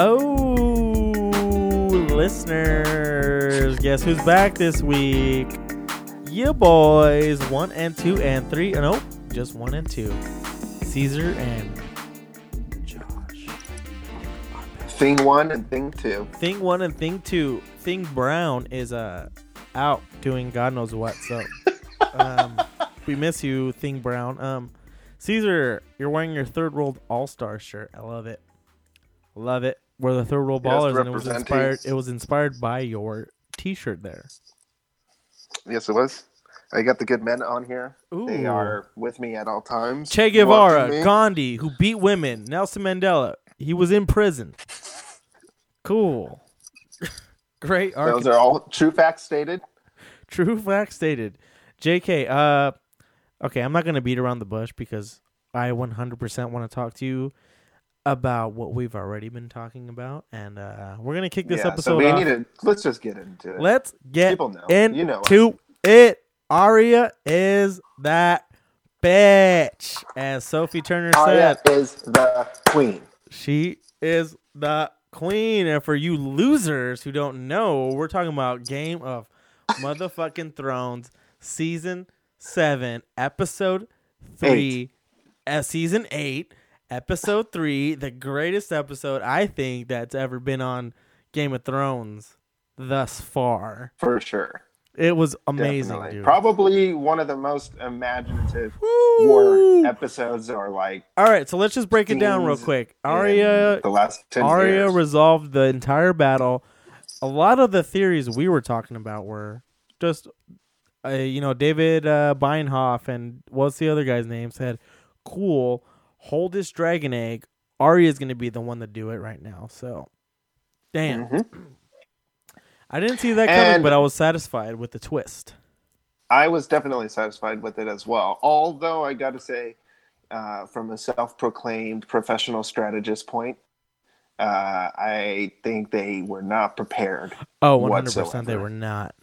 Oh, listeners, guess who's back this week? Your boys, 1 and 2 and 3. Nope, just 1 and 2. Caesar and Josh. Thing 1 and Thing 2. Thing 1 and Thing 2. Thing Brown is out doing God knows what. So we miss you, Thing Brown. Caesar, you're wearing your Third World All-Star shirt. I love it. Love it. We're the Third World Ballers, and it was inspired by your T-shirt there. Yes, it was. I got the good men on here. Ooh. They are with me at all times. Che Guevara, Gandhi, who beat women, Nelson Mandela. He was in prison. Cool. Great. Those are all true facts stated. True facts stated. JK, okay, I'm not going to beat around the bush because I 100% want to talk to you about what we've already been talking about, and we're gonna kick this episode off. Let's just get into it. Let's get into it. Arya is that bitch, as Sophie Turner said. Arya is the queen. She is the queen, and for you losers who don't know, we're talking about Game of Motherfucking Thrones, Season 7, Episode 3, Season 8. Episode 3, the greatest episode I think that's ever been on Game of Thrones thus far. For sure. It was amazing. Definitely. Dude. Probably one of the most imaginative war episodes or like... All right, so let's just break it down real quick. Arya resolved the entire battle. A lot of the theories we were talking about were just, David Beinhoff and what's the other guy's name said, cool... Hold this dragon egg. Arya's going to be the one to do it right now. So, damn. Mm-hmm. I didn't see that coming, but I was satisfied with the twist. I was definitely satisfied with it as well. Although, I got to say, from a self-proclaimed professional strategist point, I think they were not prepared. Oh, 100% whatsoever. They were not.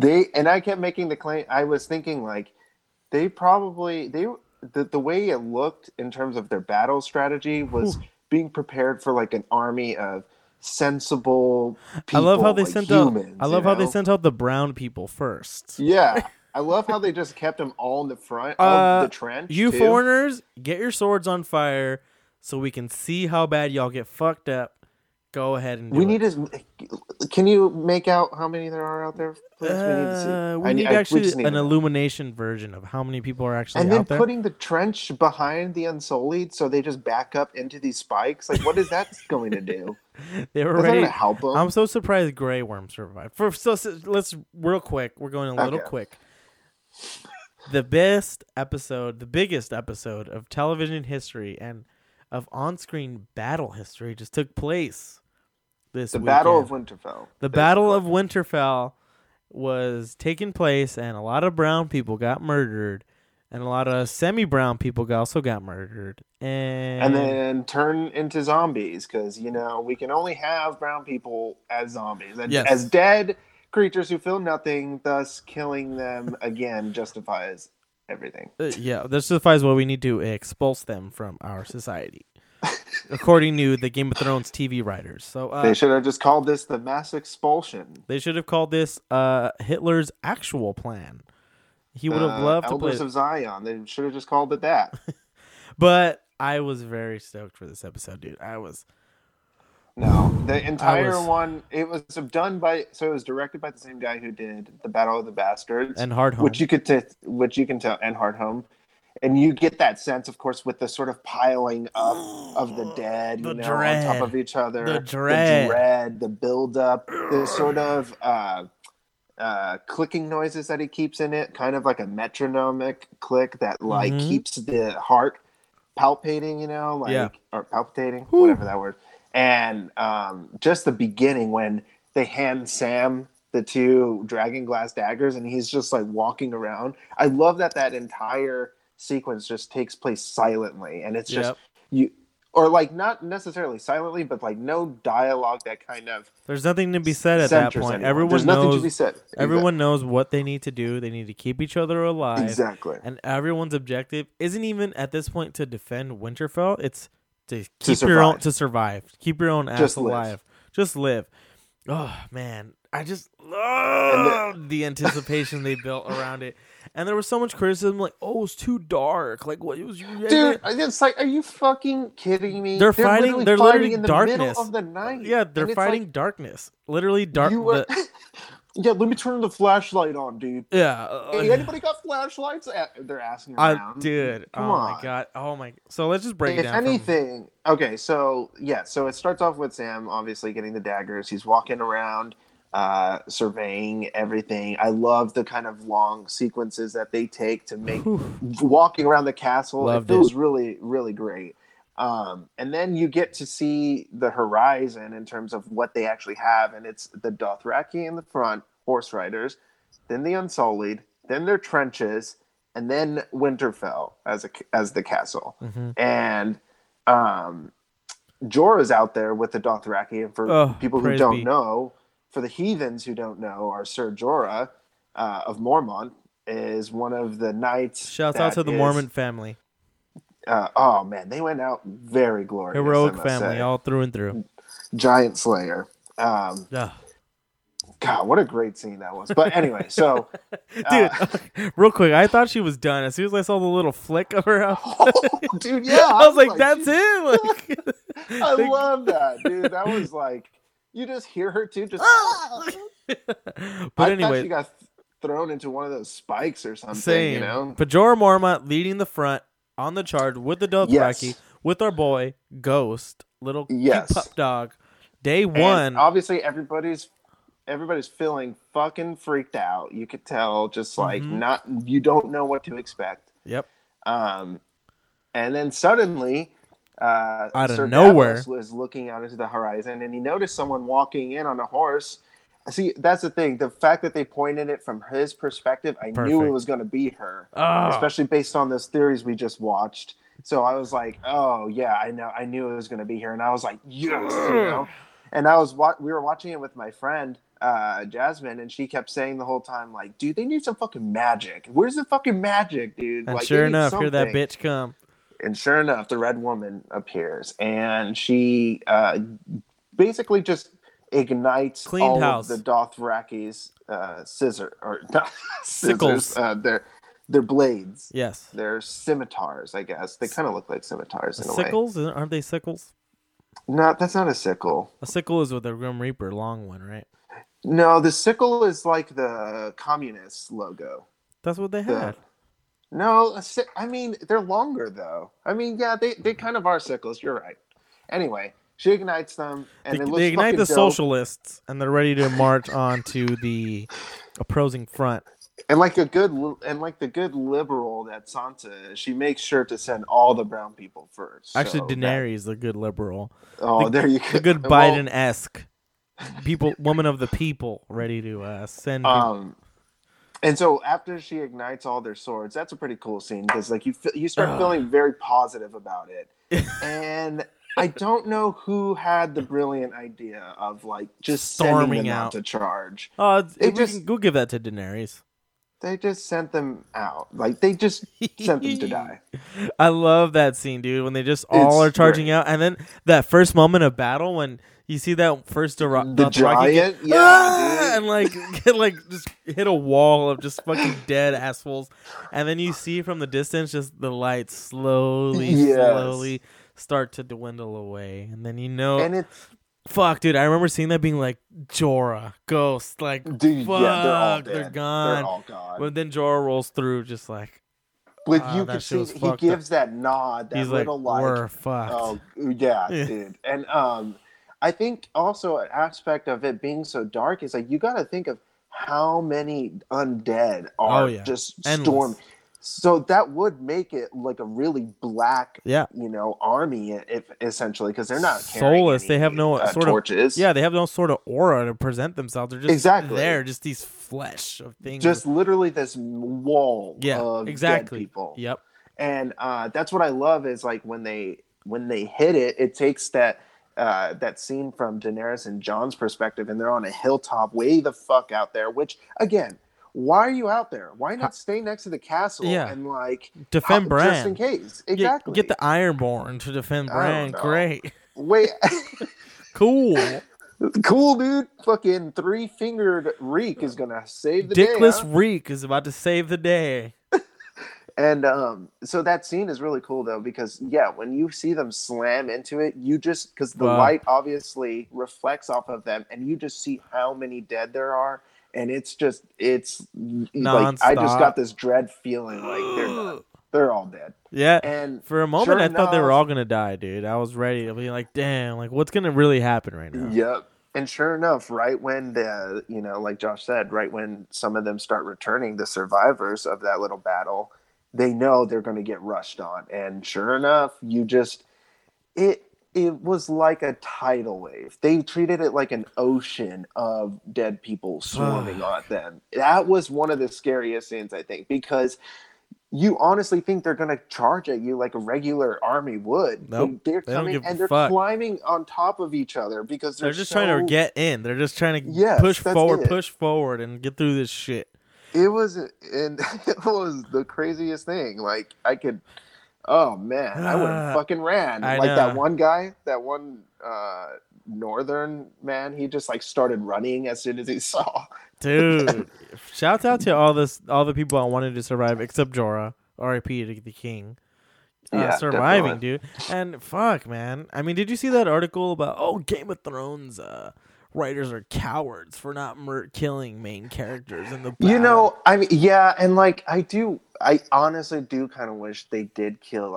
And I kept making the claim. I was thinking, like, the way it looked in terms of their battle strategy was being prepared for like an army of sensible people. I love how they sent out the brown people first. Yeah. I love how they just kept them all in the front of the trench. You too. Foreigners, get your swords on fire so we can see how bad y'all get fucked up. Go ahead and do it. Can you make out how many there are out there? Please? We need an illumination version of how many people are actually out there. And then putting the trench behind the Unsullied so they just back up into these spikes. Like, what is that going to do? That's not going to help them. I'm so surprised Grey Worm survived. Let's real quick. We're going a little quick. The biggest episode of television history and of on-screen battle history just took place. Battle of Winterfell. The Battle of Winterfell was taking place, and a lot of brown people got murdered, and a lot of semi-brown people also got murdered. And then turned into zombies, because, we can only have brown people as zombies. As dead creatures who feel nothing, thus killing them again justifies everything. This justifies what we need to expulse them from our society. According to the Game of Thrones TV writers. So they should have just called this the mass expulsion. They should have called this Hitler's actual plan. He would have loved to play Elders of Zion. They should have just called it that. But I was very stoked for this episode, dude. It was directed by the same guy who did The Battle of the Bastards and Hard Home, which you can tell, and Hard Home. And you get that sense, of course, with the sort of piling up of the dead, dread on top of each other, the dread, the buildup, the sort of clicking noises that he keeps in it, kind of like a metronomic click that like keeps the heart palpating, or palpitating, whatever that word. And just the beginning when they hand Sam the two dragon glass daggers and he's just like walking around. I love that entire sequence just takes place silently, and it's just not necessarily silently, but like no dialogue that kind of. There's nothing to be said at that point. Everyone knows what they need to do. They need to keep each other alive. Exactly. And everyone's objective isn't even at this point to defend Winterfell. It's keep your own ass just alive. Just live. Oh man, I just love the anticipation they built around it. And there was so much criticism, like, "Oh, it's too dark." Like, what? It was, dude. It's like, are you fucking kidding me? They're fighting in the darkness middle of the night. Yeah, they're fighting darkness. Literally dark. Yeah, let me turn the flashlight on, dude. Yeah. Hey, anybody got flashlights? They're asking around. Dude. Come on. My God. Oh, my. So let's just break it down. If anything. Okay, so, yeah. So it starts off with Sam, obviously, getting the daggers. He's walking around, surveying everything. I love the kind of long sequences that they take to make walking around the castle. It feels really, really great. And then you get to see the horizon in terms of what they actually have, and it's the Dothraki in the front, horse riders, then the Unsullied, then their trenches, and then Winterfell as the castle. Mm-hmm. And Jorah's out there with the Dothraki, and for people who don't know, for the heathens who don't know, our Sir Jorah of Mormont is one of the knights. Shouts out to the Mormont family. Oh man, they went out very glorious. Heroic family, all through and through. Giant Slayer. God, what a great scene that was. But anyway, so dude, real quick, I thought she was done as soon as I saw the little flick of her out. Dude, yeah, I was like, that's it. Like, I love that, dude. That was like, you just hear her too. Just but anyway, she got thrown into one of those spikes or something. Same. You know, but Jorah Mormont leading the front. On the charge with the Dothraki, with our boy Ghost, little pup dog. Day one, and obviously everybody's feeling fucking freaked out. You could tell, just like you don't know what to expect. Yep. And then suddenly, out of Sir nowhere, Davos was looking out into the horizon, and he noticed someone walking in on a horse. See, that's the thing. The fact that they pointed it from his perspective, I knew it was going to be her, especially based on those theories we just watched. So I was like, "Oh yeah, I know. I knew it was going to be her," and I was like, "Yes," you know. And I was we were watching it with my friend Jasmine, and she kept saying the whole time, like, "Dude, they need some fucking magic. Where's the fucking magic, dude?" And like, sure enough, here that bitch come. And sure enough, the Red Woman appears, and she basically just ignites all of the Dothraki's sickles, their blades. Yes, their scimitars. I guess they kind of look like scimitars in a way. Sickles? Aren't they sickles? No, that's not a sickle. A sickle is with the Grim Reaper, long one, right? No, the sickle is like the communist logo. That's what they had. No, I mean they're longer though. I mean, yeah, they kind of are sickles. You're right. Anyway. She ignites them, and it looks they ignite the socialists, and they're ready to march on to the opposing front. And like the good liberal that Sansa is, she makes sure to send all the brown people first. Actually, so Daenerys is the good liberal. Oh, there you go. The good Biden-esque people, woman of the people, ready to send. And so after she ignites all their swords, that's a pretty cool scene because like you start feeling very positive about it, and. I don't know who had the brilliant idea of like just storming out to charge. Go give that to Daenerys. They just sent them out. Like they just sent them to die. I love that scene, dude, when they just are charging out, and then that first moment of battle when you see that first the giant, and like just hit a wall of just fucking dead assholes, and then you see from the distance just the lights slowly start to dwindle away, and then and it's fuck, dude. I remember seeing that, being like, Jorah, Ghost, like, dude, fuck, yeah, they're all dead. They're gone. They're all gone. But then Jorah rolls through, just like, but you can see he gives that nod, that he's little like, we're fucked. Oh yeah, dude. And I think also an aspect of it being so dark is like you got to think of how many undead are just storming. So that would make it like a really black, you know, army, if, essentially, because they're not soulless. They have no sort of torches. Yeah, they have no sort of aura to present themselves. They're just there, just these flesh of things. Just literally this wall of dead people. Yep. And that's what I love is like when they hit it, it takes that scene from Daenerys and Jon's perspective, and they're on a hilltop way the fuck out there. Which again. why are you out there? Why not stay next to the castle and like defend Bran just in case? Exactly. Get the Ironborn to defend Bran. Great. Wait. Cool, dude. Fucking three-fingered Reek is gonna save the day. Dickless Reek is about to save the day. And so that scene is really cool though, because when you see them slam into it, you just because the light obviously reflects off of them, and you just see how many dead there are, and it's non-stop. Like I just got this dread feeling like they're all dead. Yeah, and for a moment I thought they were all gonna die, dude. I was ready to be like, damn, like what's gonna really happen right now? Yep. And sure enough, right when the like Josh said, right when some of them start returning, the survivors of that little battle. They know they're going to get rushed on. And sure enough, you just it was like a tidal wave. They treated it like an ocean of dead people swarming on them. That was one of the scariest scenes, I think, because you honestly think they're going to charge at you like a regular army would. Nope. They're coming and they're climbing on top of each other because they're just trying to get in. They're just trying to push forward and get through this shit. It was the craziest thing. Like I would have fucking ran. That one guy, northern man, he just like started running as soon as he saw. Dude, shout out to all the people I wanted to survive except Jorah, R.I.P. to the king. Surviving, definitely. Dude. And fuck, man. I mean, did you see that article about Game of Thrones? Writers are cowards for not killing main characters in the battle. I mean, and like I honestly do kind of wish they did kill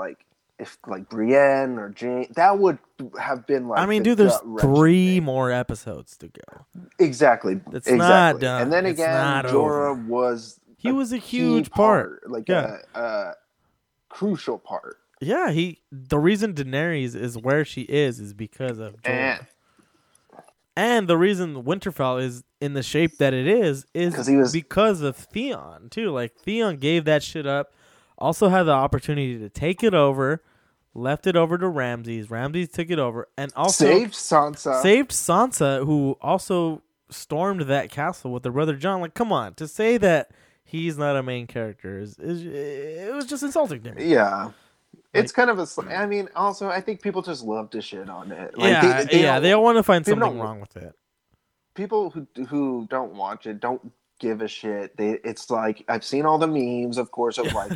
if Brienne or Jane. That would have been like. I mean, dude, there's three more episodes to go. Exactly, it's not done. And then it's again, Jorah was a huge part, a crucial part. Yeah, the reason Daenerys is where she is because of Jorah. And the reason Winterfell is in the shape that it is because of Theon, too. Like, Theon gave that shit up, also had the opportunity to take it over, left it over to Ramses. Ramses took it over, and also saved Sansa, who also stormed that castle with her brother John. Like, come on, to say that he's not a main character, it was just insulting to me. Yeah. It's kind of a. I mean, also, I think people just love to shit on it. Like, they all want to find something wrong with it. People who don't watch it don't give a shit. It's like I've seen all the memes, of course, of like,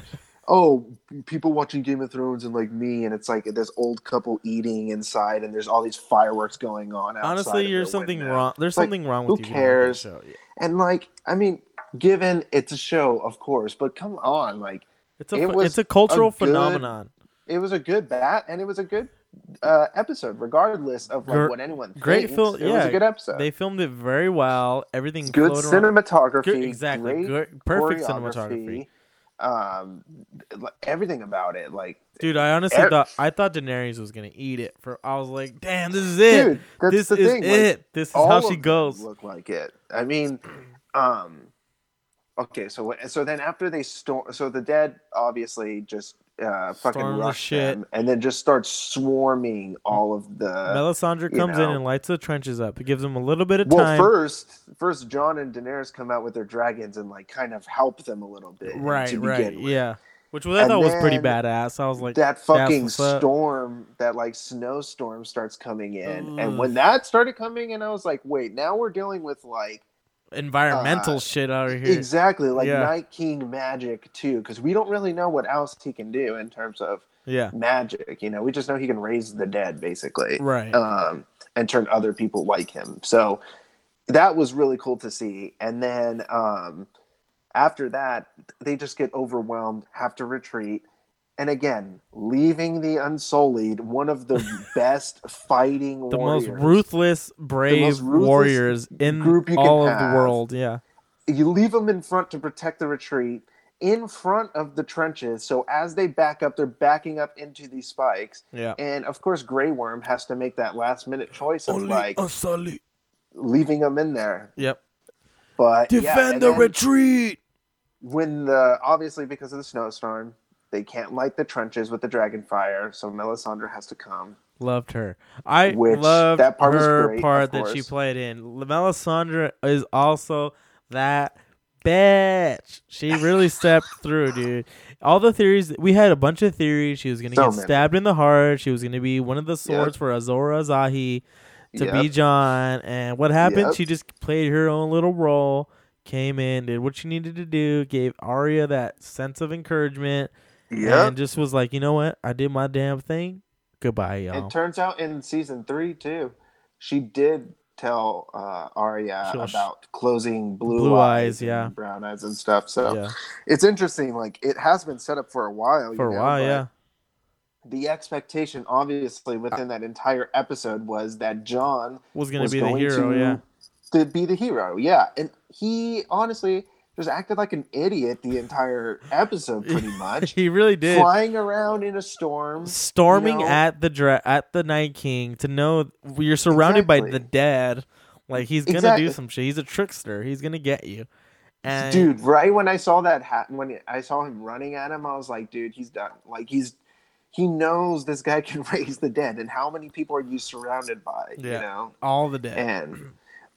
people watching Game of Thrones and like me, and it's like this old couple eating inside, and there's all these fireworks going on outside. Honestly, there's something wrong. There's something wrong with you. Who cares? Yeah. And like, I mean, given it's a show, of course, but come on, like. It's a cultural phenomenon. It was a good bat, and it was a good episode, regardless of what anyone thinks. It was a good episode. They filmed it very well. Everything good cinematography. Good, perfect cinematography. Everything about it, like dude, I honestly thought Daenerys was gonna eat it. I was like, damn, this is it. Dude, that's this the is thing. It. Like, this is how she goes. Look like it. I mean, okay, so then after they the dead obviously just fucking rush them and then just start swarming all of the. Melisandre comes in and lights the trenches up. It gives them a little bit of time. Well, first Jon and Daenerys come out with their dragons and like kind of help them a little bit. Right. Yeah, which I thought was pretty badass. I was like that fucking storm, that like snowstorm starts coming in, and when that started coming in, I was like, wait, now we're dealing with like. Environmental shit out of here. Exactly, Night King magic too, because we don't really know what else he can do in terms of magic. We just know he can raise the dead, basically, right? And turn other people like him. So that was really cool to see. And then after that, they just get overwhelmed, have to retreat, and again, leaving the Unsullied, one of the best fighting warriors, the most ruthless, brave warriors in all of the world. Yeah, you leave them in front to protect the retreat, in front of the trenches. So as they back up, they're backing up into these spikes. Yeah, and of course, Grey Worm has to make that last-minute choice of leaving them in there. Yep, but defend the retreat when obviously because of the snowstorm. They can't light the trenches with the dragon fire, so Melisandre has to come. Loved her. I loved that part that she played in. Melisandre is also that bitch. She really stepped through, dude. All the theories, we had a bunch of theories. She was going to get stabbed in the heart. She was going to be one of the swords for Azor Azahi to be Jon. And what happened? She just played her own little role, came in, did what she needed to do, gave Arya that sense of encouragement, and just was like, you know what? I did my damn thing. Goodbye, y'all. It turns out in season 3, too, she did tell Arya about closing blue eyes and brown eyes and stuff. So it's interesting. Like, it has been set up for a while. For a while. The expectation, obviously, within that entire episode was that Jon was going to be the hero. And he, honestly, just acted like an idiot the entire episode, pretty much. He really did. Flying around in a storm. Storming at the Night King to know you're surrounded by the dead. Like, he's going to do some shit. He's a trickster. He's going to get you. And dude, right when I saw that happen, when I saw him running at him, I was like, dude, he's done. Like, he knows this guy can raise the dead. And how many people are you surrounded by? Yeah, you know? All the dead.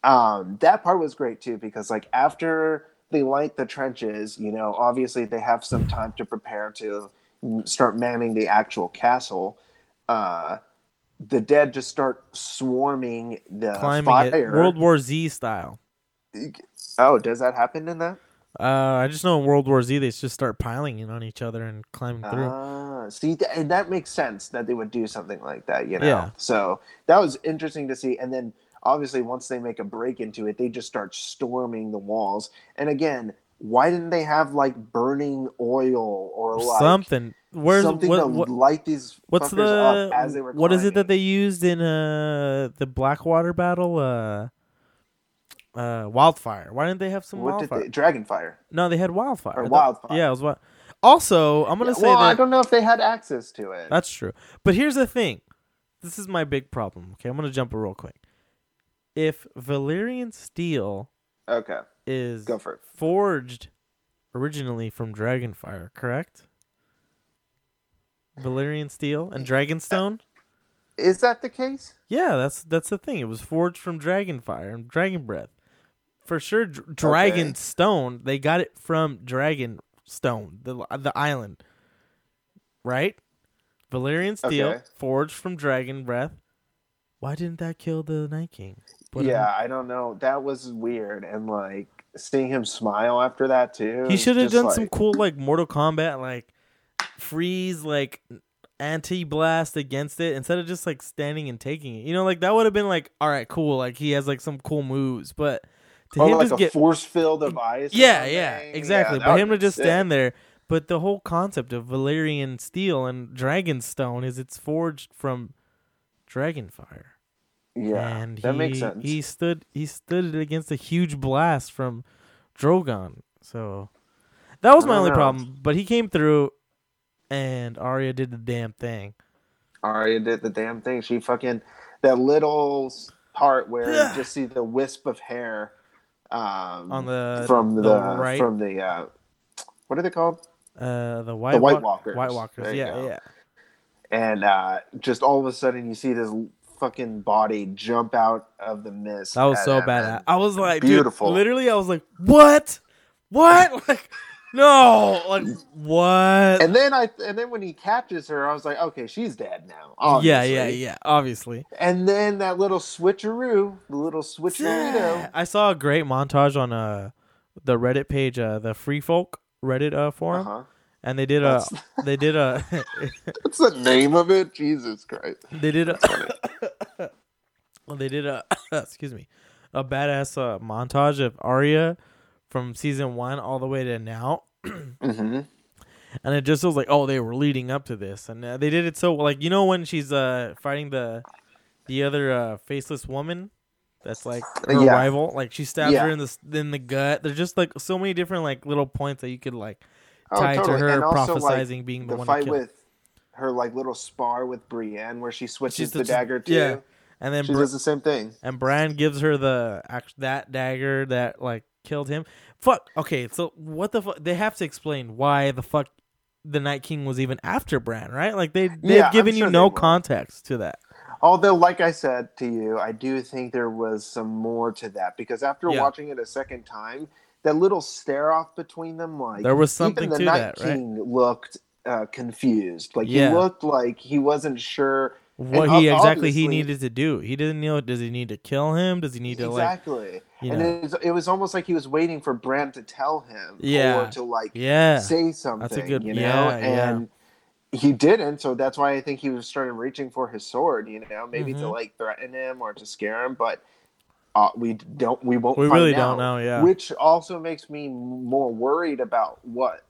And that part was great, too, because, like, after they light the trenches, you know, obviously they have some time to prepare to start manning the actual castle. The dead just start swarming the fire. World War Z style. Oh, does that happen in that? I just know in World War Z, they just start piling in on each other and climbing through. See, and that makes sense that they would do something like that, you know? Yeah. So that was interesting to see. And then obviously, once they make a break into it, they just start storming the walls. And again, why didn't they have like burning oil or like something? Something to light these fuckers up as they were climbing? What is it that they used in the Blackwater battle? Wildfire. Why didn't they have some wildfire? Dragonfire. No, they had wildfire. Wildfire. Yeah, it was what. Also, I'm gonna say that I don't know if they had access to it. That's true. But here's the thing. This is my big problem. Okay, I'm gonna jump it real quick. If Valyrian Steel is forged originally from Dragonfire, correct? Valyrian Steel and Dragonstone? Is that the case? Yeah, that's the thing. It was forged from Dragonfire and Dragon Breath. For sure, Dragonstone, they got it from Dragonstone, the island. Right? Valyrian Steel, forged from Dragon Breath. Why didn't that kill the Night King? I don't know. That was weird. And, like, seeing him smile after that, too. He should have done some cool, like, Mortal Kombat, like, freeze, like, anti-blast against it instead of just, like, standing and taking it. You know, like, that would have been, like, all right, cool. Like, he has, like, some cool moves. But to him like just get force field of ice. Yeah, yeah, exactly. Yeah, but him to just stand there. But the whole concept of Valyrian Steel and Dragonstone is it's forged from Dragonfire. Yeah, and that makes sense. He stood it against a huge blast from Drogon. So that was my only problem. But he came through, and Arya did the damn thing. She fucking that little part where you just see the wisp of hair on the from the what are they called? The White Walkers. White Walkers. There yeah. And just all of a sudden, you see this fucking body jump out of the mist. That was so bad. I was like, beautiful. Dude, literally, I was like, what? Like, no, like what? And then and then when he catches her, I was like, okay, she's dead now. Obviously. Yeah, obviously. And then that little switcheroo, I saw a great montage on the Reddit page, the Free Folk Reddit forum. Uh-huh. And they did a that's the name of it? Jesus Christ. They did a badass montage of Arya from season 1 all the way to now. Mm-hmm. And it just was like, oh, they were leading up to this. And they did it so, like, you know when she's fighting the other faceless woman that's like her rival? Like, she stabs her in the gut. There's just, like, so many different, like, little points that you could, like, tied to her and also, prophesizing like, being the one fight to kill. With her like little spar with Brienne where she switches the dagger too. Yeah. And then she does the same thing. And Bran gives her that dagger that like killed him. Fuck. Okay, so what the fuck? They have to explain why the fuck the Night King was even after Bran, right? Like they've given you no context to that. Although, like I said to you, I do think there was some more to that because after watching it a second time, that little stare off between them, like there was something even the Night King looked confused. Like he looked like he wasn't sure what he needed to do. He didn't know. Does he need to kill him? Does he need to it was almost like he was waiting for Bran to tell him or to say something. That's a good, he didn't, so that's why I think he was starting reaching for his sword, maybe to like threaten him or to scare him, but we really don't know, which also makes me more worried about what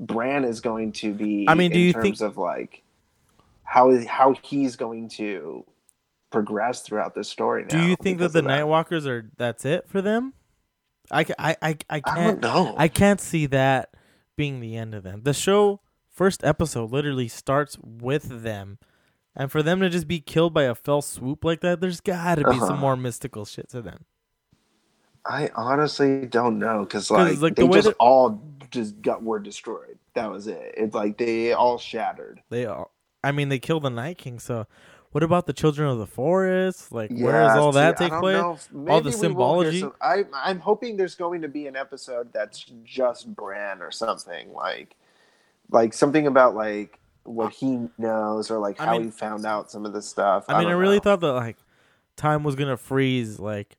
Bran is going to be how he's going to progress throughout this story now. Do you think that the Nightwalkers are that's it for them? I can't see that being the end of them. The show first episode literally starts with them, and for them to just be killed by a fell swoop like that, there's got to be some more mystical shit to them. I honestly don't know, because like they just all just were destroyed. That was it. It's like they all shattered. They killed the Night King. So what about the children of the forest? Like, where does all that take place? All the symbology. I'm hoping there's going to be an episode that's just Bran or something like something about like what he knows or like how he found out some of the stuff. I really thought that like time was gonna freeze like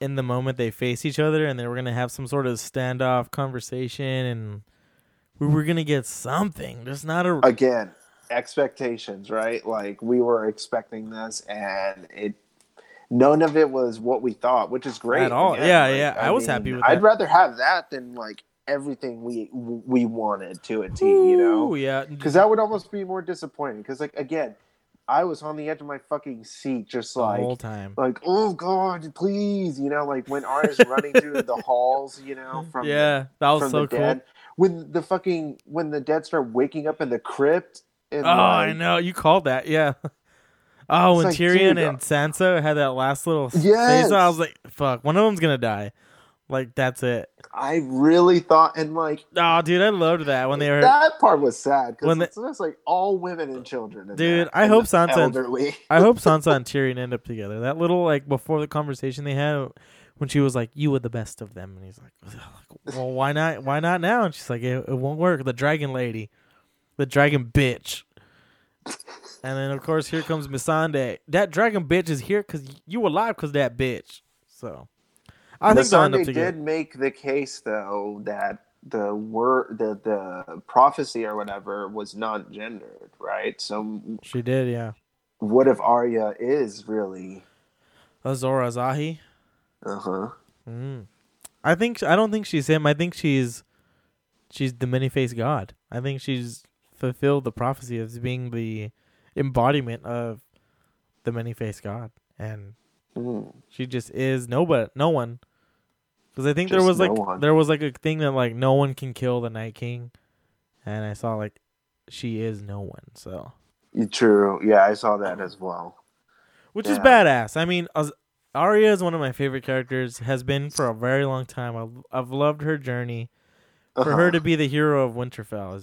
in the moment they face each other, and they were gonna have some sort of standoff conversation, and we were gonna get something. There's not expectations, right? Like we were expecting this, and none of it was what we thought, which is great at all. I was happy with that. I'd rather have that than like everything we wanted to a T, because that would almost be more disappointing, because like again, I was on the edge of my fucking seat just like the whole time, like, oh god, please, like when Arya's running through the halls, from that was so cool. When the dead start waking up in the crypt. I know. You called that, yeah. Oh, when Tyrion and Sansa had that last little phase, I was like, fuck, one of them's gonna die. Like, that's it. I really thought, and like... Oh, dude, I loved that when they were... That part was sad, because it's like all women and children. Dude, I hope Sansa and Tyrion end up together. That little, like, before the conversation they had, when she was like, you were the best of them. And he's like, well, why not now? And she's like, it won't work. The dragon lady. The dragon bitch. And then, of course, here comes Melisandre. That dragon bitch is here because you were alive because that bitch. So, I think Melisandre did make the case, though, that the prophecy or whatever was not gendered, right? So she did, yeah. What if Arya is really Azor Azahi? Uh-huh. Mm. I don't think she's him. I think she's the many-faced god. I think she's fulfilled the prophecy as being the embodiment of the many-faced god, and she just is no one. Because I think there was a thing that like no one can kill the Night King, and I saw like she is no one. So true, yeah, I saw that as well, which is badass. Arya is one of my favorite characters, has been for a very long time. I've loved her journey. For her to be the hero of Winterfell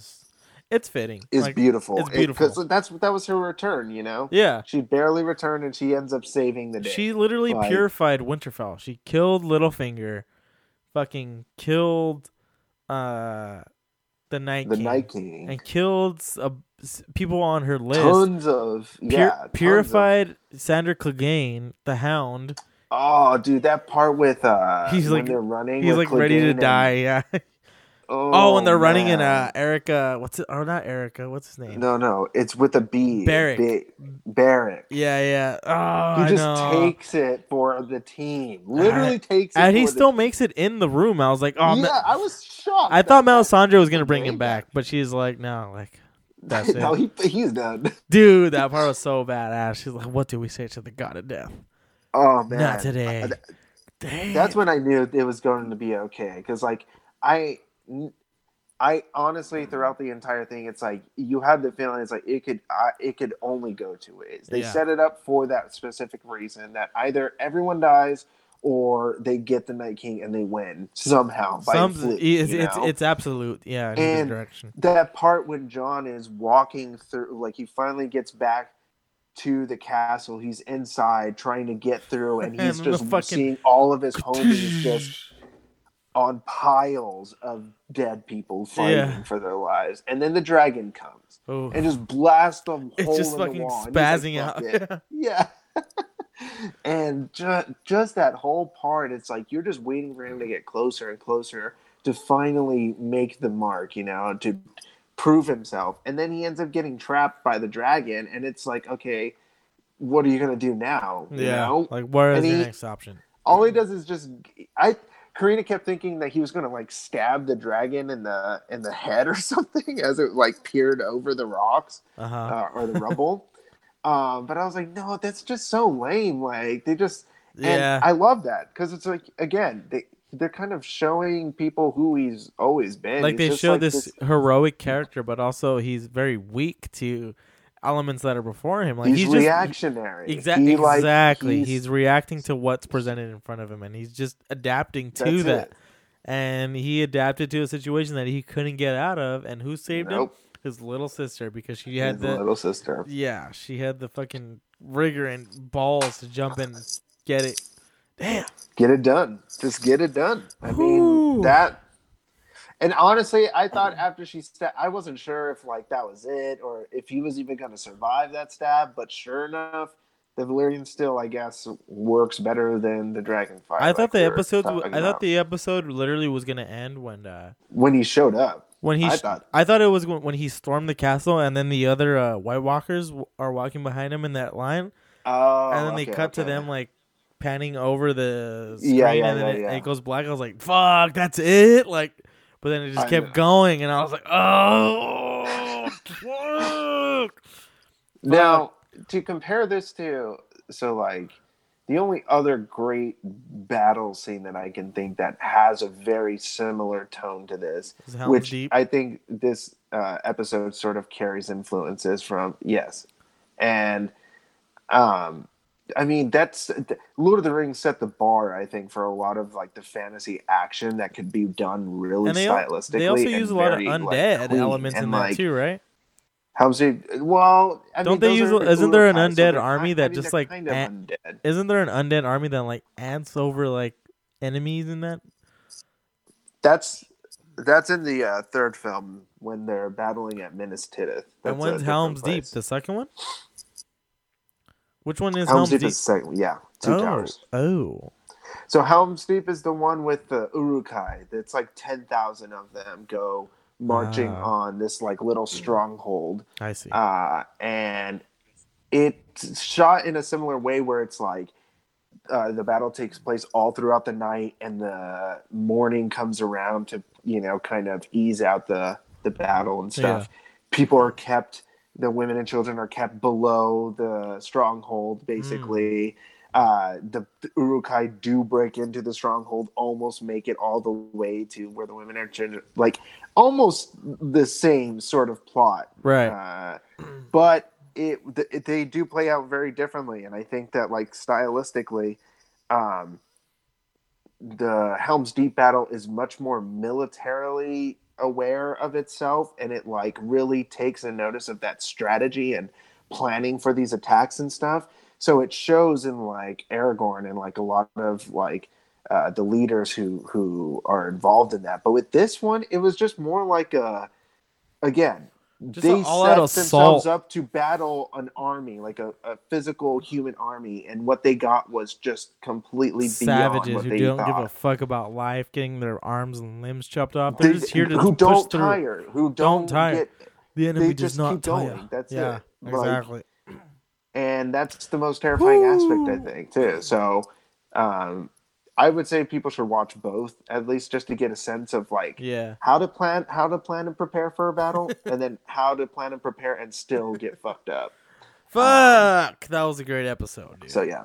it's fitting. It's like, beautiful. It's beautiful. Because that was her return, Yeah. She barely returned, and she ends up saving the day. She literally purified Winterfell. She killed Littlefinger, fucking killed the Night King, and killed people on her list. Purified Sandor Clegane, the Hound. Oh, dude, that part with he's when like, they're running. He's like Clegane ready to die. Yeah. Oh, when they're running in Erica. What's it? Oh, not Erica. What's his name? No. It's with a B. Barrack. Yeah. Oh, he just takes it for the team. Literally takes it. And he still makes it in the room. I was like, oh, yeah, I was shocked. I thought Melisandre was gonna bring him back, but she's like, no, like that's it. No, he's done. Dude, that part was so badass. She's like, what do we say to the god of death? Oh man, not today. That's when I knew it was going to be okay, because like I honestly, throughout the entire thing, it's like you had the feeling it's like it could only go two ways. They set it up for that specific reason, that either everyone dies or they get the Night King and they win somehow. It's absolute, in either direction. That part when Jon is walking through, like he finally gets back to the castle. He's inside trying to get through, and he's just seeing all of his homies just on piles of dead people fighting for their lives. And then the dragon comes and just blasts them whole in the wall. It's just fucking spazzing out. Yeah. And just that whole part, it's like you're just waiting for him to get closer and closer to finally make the mark, you know, to prove himself. And then he ends up getting trapped by the dragon, and it's like, okay, what are you going to do now? Yeah, you know? Like, where is your next option? All he does is just... Karina kept thinking that he was going to, like, stab the dragon in the head or something as it, like, peered over the rocks or the rubble. But I was like, no, that's just so lame. Like, they just... Yeah. And I love that, because it's like, again, they're kind of showing people who he's always been. Like, they show this heroic character, but also he's very weak to elements that are before him. Like, he's reactionary. Exactly. He's reacting to what's presented in front of him, and he's just adapting to that. And he adapted to a situation that he couldn't get out of. And who saved him? His little sister, because she had the little sister. Yeah, she had the fucking rigor and balls to jump in and get it. Damn. Get it done. Just get it done. I mean, that. And honestly, I thought after she stabbed, I wasn't sure if like that was it or if he was even going to survive that stab. But sure enough, the Valyrian Steel, I guess, works better than the dragon fire. I thought the episode literally was going to end when he showed up. I thought it was when he stormed the castle, and then the other White Walkers are walking behind him in that line. Oh, and then they cut to them like panning over the screen, and then it goes black. I was like, "Fuck, that's it!" Like, but then it just kept going, and I was like, "Oh, fuck!" Now to compare this to, the only other great battle scene that I can think that has a very similar tone to this, which deep. I think this episode sort of carries influences from, and I mean, that's Lord of the Rings set the bar, I think, for a lot of like the fantasy action that could be done really stylistically. They also use a lot of undead elements in that too, right? Isn't there an undead army that just like? Isn't there an undead army that like ants over like enemies in that? That's in the third film when they're battling at Minas Tirith. And when's Helm's Deep? The second one. Which one is Helm's Deep? Is second, two towers. Oh. So Helm's Deep is the one with the Uruk-hai. That's like 10,000 of them go marching on this like little stronghold. I see. And it's shot in a similar way where it's like the battle takes place all throughout the night, and the morning comes around to, you know, kind of ease out the battle and stuff. Yeah. The women and children are kept below the stronghold, basically. The Uruk-hai do break into the stronghold, almost make it all the way to where the women and children... Like, almost the same sort of plot. Right. But they do play out very differently. And I think that, like, stylistically, the Helm's Deep battle is much more militarily aware of itself, and it like really takes a notice of that strategy and planning for these attacks and stuff. So it shows in like Aragorn and like a lot of like the leaders who are involved in that. But with this one, it was just more like they set themselves up to battle an army, like a physical human army, and what they got was just completely savages beyond what they don't give a fuck about life, getting their arms and limbs chopped off. They're just here to push through. Who don't tire. The enemy does not tire. That's it. Exactly. Like, and that's the most terrifying aspect, I think, too. So, I would say people should watch both, at least just to get a sense of like how to plan and prepare for a battle, and then how to plan and prepare and still get fucked up. Fuck! That was a great episode, dude. So yeah.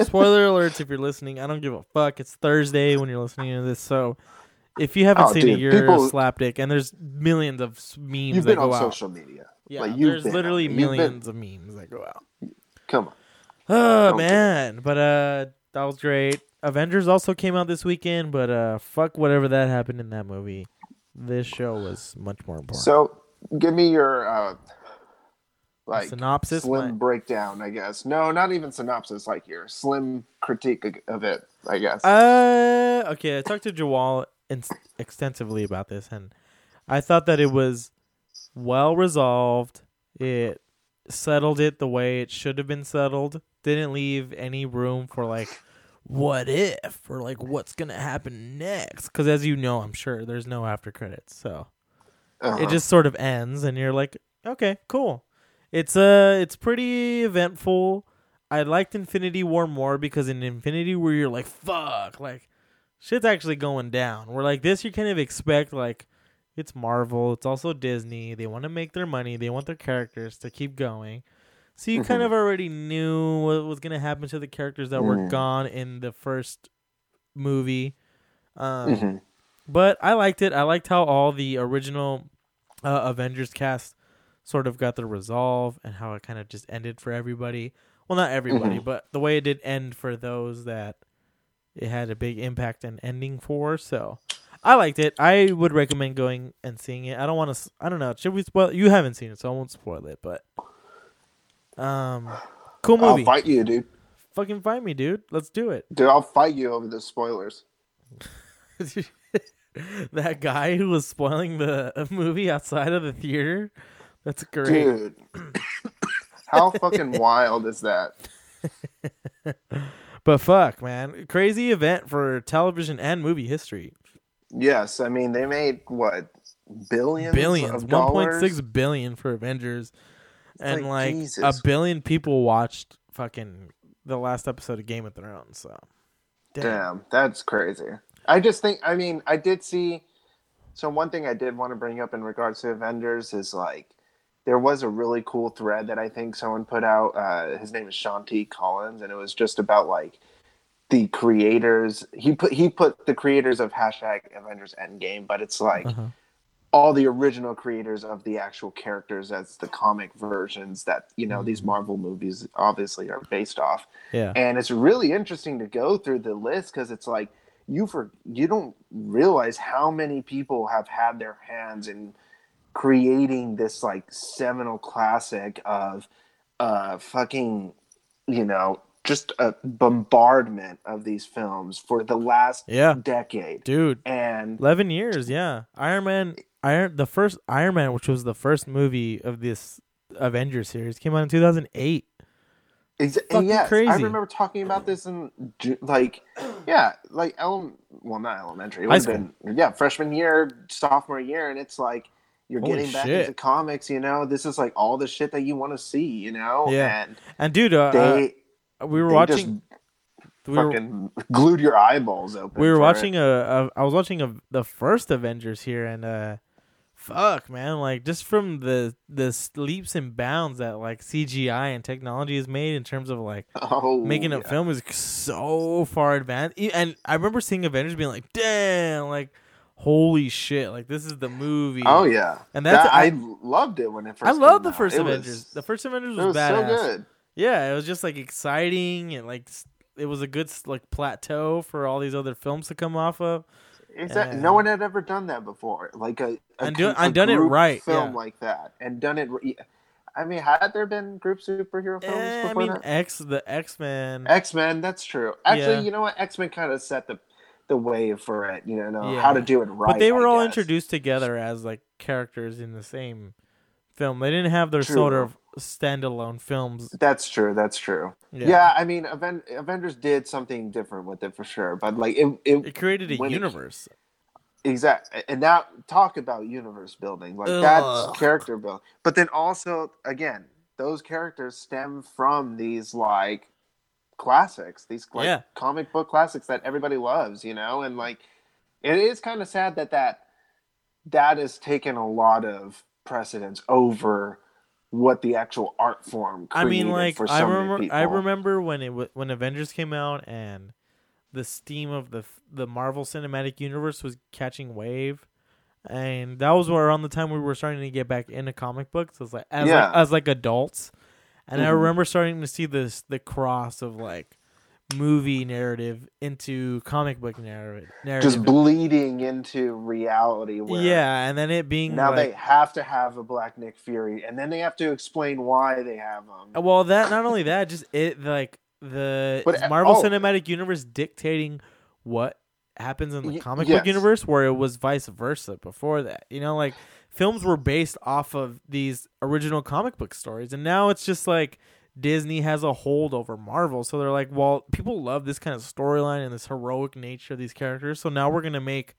Spoiler alerts if you're listening. I don't give a fuck. It's Thursday when you're listening to this, so if you haven't seen it, you're a slap dick, and there's millions of memes that go out. You've been on social media. Yeah, there's literally millions of memes that go out. Come on. Oh, man. But that was great. Avengers also came out this weekend, but fuck whatever that happened in that movie. This show was much more important. So, give me your like synopsis, slim breakdown, I guess. No, not even synopsis. Like your slim critique of it, I guess. Okay. I talked to Jawal extensively about this, and I thought that it was well resolved. It settled it the way it should have been settled. Didn't leave any room for like what if or like what's gonna happen next. Because as you know, I'm sure there's no after credits, so it just sort of ends, and you're like, okay, cool. It's pretty eventful. I liked Infinity War more because in Infinity War you're like, fuck, like shit's actually going down. Where like this, you kind of expect like it's Marvel, it's also Disney. They want to make their money. They want their characters to keep going. So you kind of already knew what was going to happen to the characters that were gone in the first movie. But I liked it. I liked how all the original Avengers cast sort of got their resolve and how it kind of just ended for everybody. Well, not everybody, but the way it did end for those that it had a big impact and ending for. So I liked it. I would recommend going and seeing it. I don't want to. I don't know. Should we spoil? You haven't seen it, so I won't spoil it. But cool movie. I'll fight you, dude. Fucking fight me, dude. Let's do it, dude. I'll fight you over the spoilers. That guy who was spoiling the movie outside of the theater. That's great, dude. How fucking wild is that? But fuck, man, crazy event for television and movie history. Yes, I mean, they made what? Billions of dollars? $1.6 billion for Avengers. It's and like Jesus. A billion people watched fucking the last episode of Game of Thrones. So Damn, that's crazy. I just think, I mean, I did see. So one thing I did want to bring up in regards to Avengers is like, there was a really cool thread that I think someone put out. His name is Sean T. Collins, and it was just about like, the creators, he put the creators of hashtag Avengers Endgame, but it's like all the original creators of the actual characters as the comic versions that, you know, these Marvel movies obviously are based off. Yeah. And it's really interesting to go through the list because it's like you don't realize how many people have had their hands in creating this like seminal classic of fucking, you know, just a bombardment of these films for the last decade, dude, and 11 years. Yeah, the first Iron Man, which was the first movie of this Avengers series, came out in 2008. Crazy. I remember talking about this in not elementary. It would have been freshman year, sophomore year, and it's like you're getting back into comics. You know, this is like all the shit that you want to see. You know, and dude, glued your eyeballs open. We were watching I was watching the first Avengers here, and fuck, man, like just from the leaps and bounds that like CGI and technology has made in terms of like making a film is so far advanced. And I remember seeing Avengers being like, damn, like holy shit, like this is the movie. Oh yeah, and I loved it when it first. I loved the first Avengers. The first Avengers was badass. So good. Yeah, it was just like exciting, and like it was a good like plateau for all these other films to come off of. Exactly. No one had ever done that before, like a done it right film like that, and done it. I mean, had there been group superhero films before? I mean, that? X-Men. That's true. Actually, you know what? X-Men kind of set the wave for it. You know how to do it right. But they were all introduced together as like characters in the same film. They didn't have their sort of standalone films. That's true. Yeah, I mean, Avengers did something different with it for sure, but like it created a universe. Exactly. And now talk about universe building, like that's character building. But then also, again, those characters stem from these like classics, these like comic book classics that everybody loves, you know. And like it is kind of sad that has taken a lot of precedence over what the actual art form created. I mean, like for so many people. I remember when Avengers came out and the steam of the Marvel Cinematic Universe was catching wave, and that was around the time we were starting to get back into comic books. As like as adults, and I remember starting to see the cross of like movie narrative into comic book narrative. Just bleeding into reality. Where yeah, and then it being now like, they have to have a Black Nick Fury, and then they have to explain why they have him. Well, that not only that, just it like the Marvel Cinematic Universe dictating what happens in the comic book universe, where it was vice versa before that. You know, like films were based off of these original comic book stories, and now it's just like. Disney has a hold over Marvel, so they're like, well, people love this kind of storyline and this heroic nature of these characters, so now we're going to make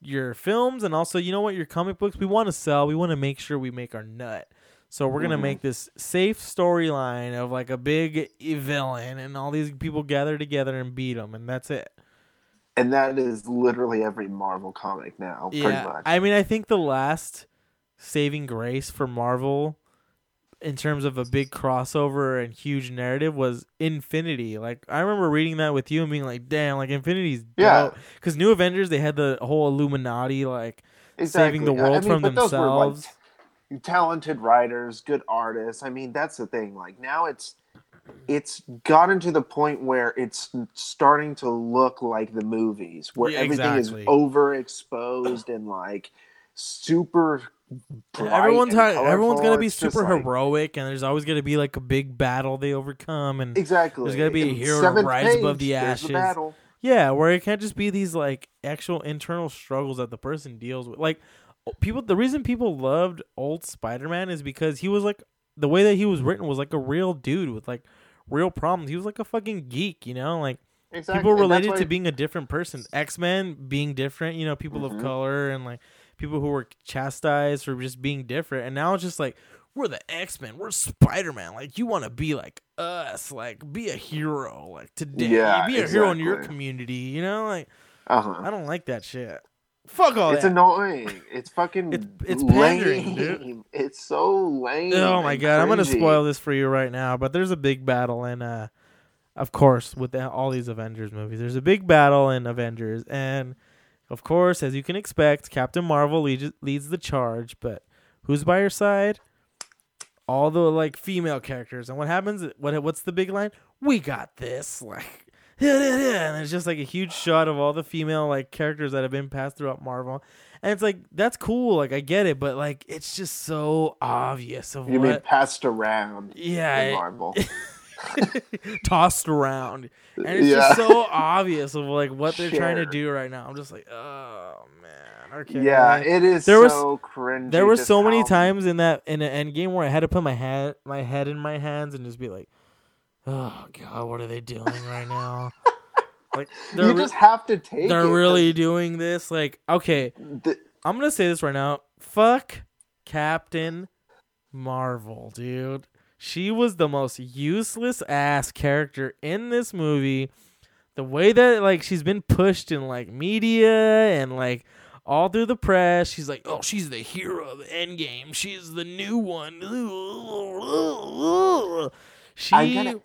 your films and also, you know what, your comic books, we want to sell, we want to make sure we make our nut, so we're going to make this safe storyline of like a big villain and all these people gather together and beat them, and that's it. And that is literally every Marvel comic now, pretty much. I mean, I think the last saving grace for Marvel in terms of a big crossover and huge narrative was Infinity. Like, I remember reading that with you and being like, damn, like Infinity's dope. Because New Avengers, they had the whole Illuminati, like saving the world from themselves. Those were, like, talented writers, good artists. I mean, that's the thing. Like now it's gotten to the point where it's starting to look like the movies where everything is overexposed and like super everyone's gonna be super heroic, and there's always gonna be like a big battle they overcome, and there's gonna be a hero to rise above the ashes. Yeah, where it can't just be these like actual internal struggles that the person deals with. Like people, the reason people loved old Spider-Man is because he was like the way that he was written was like a real dude with like real problems. He was like a fucking geek, you know, like. People related to being a different person. X-Men being different, you know, people of color and like people who were chastised for just being different. And now it's just like, we're the X-Men, we're Spider-Man. Like, you want to be like us, like be a hero, like today, be a hero in your community, you know? Like, I don't like that shit. Fuck all that. It's annoying. It's fucking it's pandering, dude. It's so lame. Oh my God, cringy. I'm going to spoil this for you right now, but there's a big battle in, of course, with all these Avengers movies, there's a big battle in Avengers. And, of course, as you can expect, Captain Marvel leads the charge. But who's by her side? All the, like, female characters. And what happens? What's the big line? We got this. Like, and it's just, like, a huge shot of all the female, like, characters that have been passed throughout Marvel. And it's like, that's cool. Like, I get it. But, like, it's just so obvious. You mean passed around in Marvel. Tossed around, and it's just so obvious of like what they're trying to do right now. I'm just like, oh man, okay. Yeah, man. It is. There was so cringy. There were so many times in the Endgame where I had to put my head in my hands and just be like, oh God, what are they doing right now? Like you just have to take it. They're really doing this. Like, okay, I'm gonna say this right now. Fuck Captain Marvel, dude. She was the most useless ass character in this movie. The way that like she's been pushed in like media and like all through the press, she's like, oh, she's the hero of Endgame. She's the new one. I'm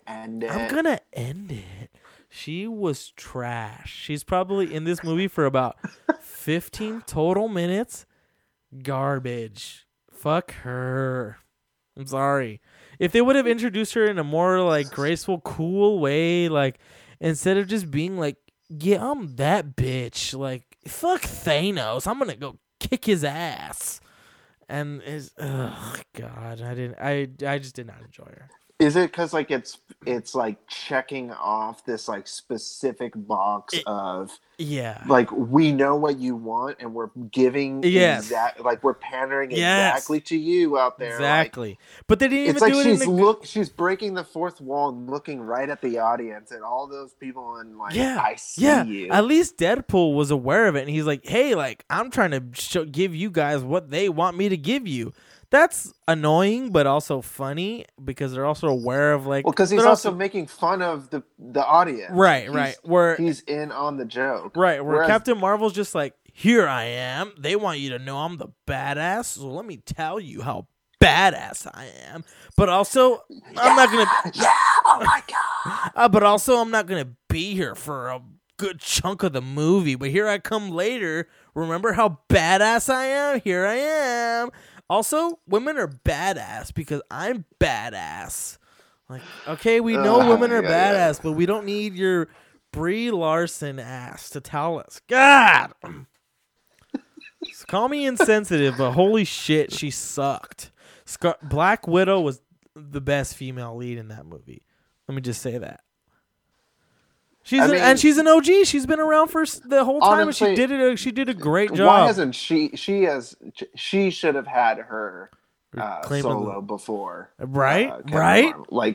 gonna end it. She was trash. She's probably in this movie for about 15 total minutes. Garbage. Fuck her. I'm sorry. If they would have introduced her in a more like graceful, cool way, like instead of just being like, yeah, I'm that bitch, like fuck Thanos, I'm gonna go kick his ass. And God, I just did not enjoy her. Is it because like it's like checking off this like specific box like we know what you want and we're giving we're pandering exactly to you out there like, but they didn't even do it. It's like she's breaking the fourth wall and looking right at the audience and all those people and like I see you. At least Deadpool was aware of it and he's like, hey, like I'm trying to give you guys what they want me to give you. That's annoying, but also funny because they're also aware of like. Well, because he's also making fun of the audience, right? Where he's in on the joke, right? Whereas Captain Marvel's just like, "Here I am. They want you to know I'm the badass, so let me tell you how badass I am." But also, I'm not gonna. Yeah, oh my God! But also, I'm not gonna be here for a good chunk of the movie. But here I come later. Remember how badass I am? Here I am. Also, women are badass because I'm badass. Like, okay, we know women are badass, but we don't need your Brie Larson ass to tell us. God! So call me insensitive, but holy shit, she sucked. Black Widow was the best female lead in that movie. Let me just say that. And she's an OG. She's been around for the whole time, honestly, and she did a great job. Why hasn't she should have had her solo before. Right? Right?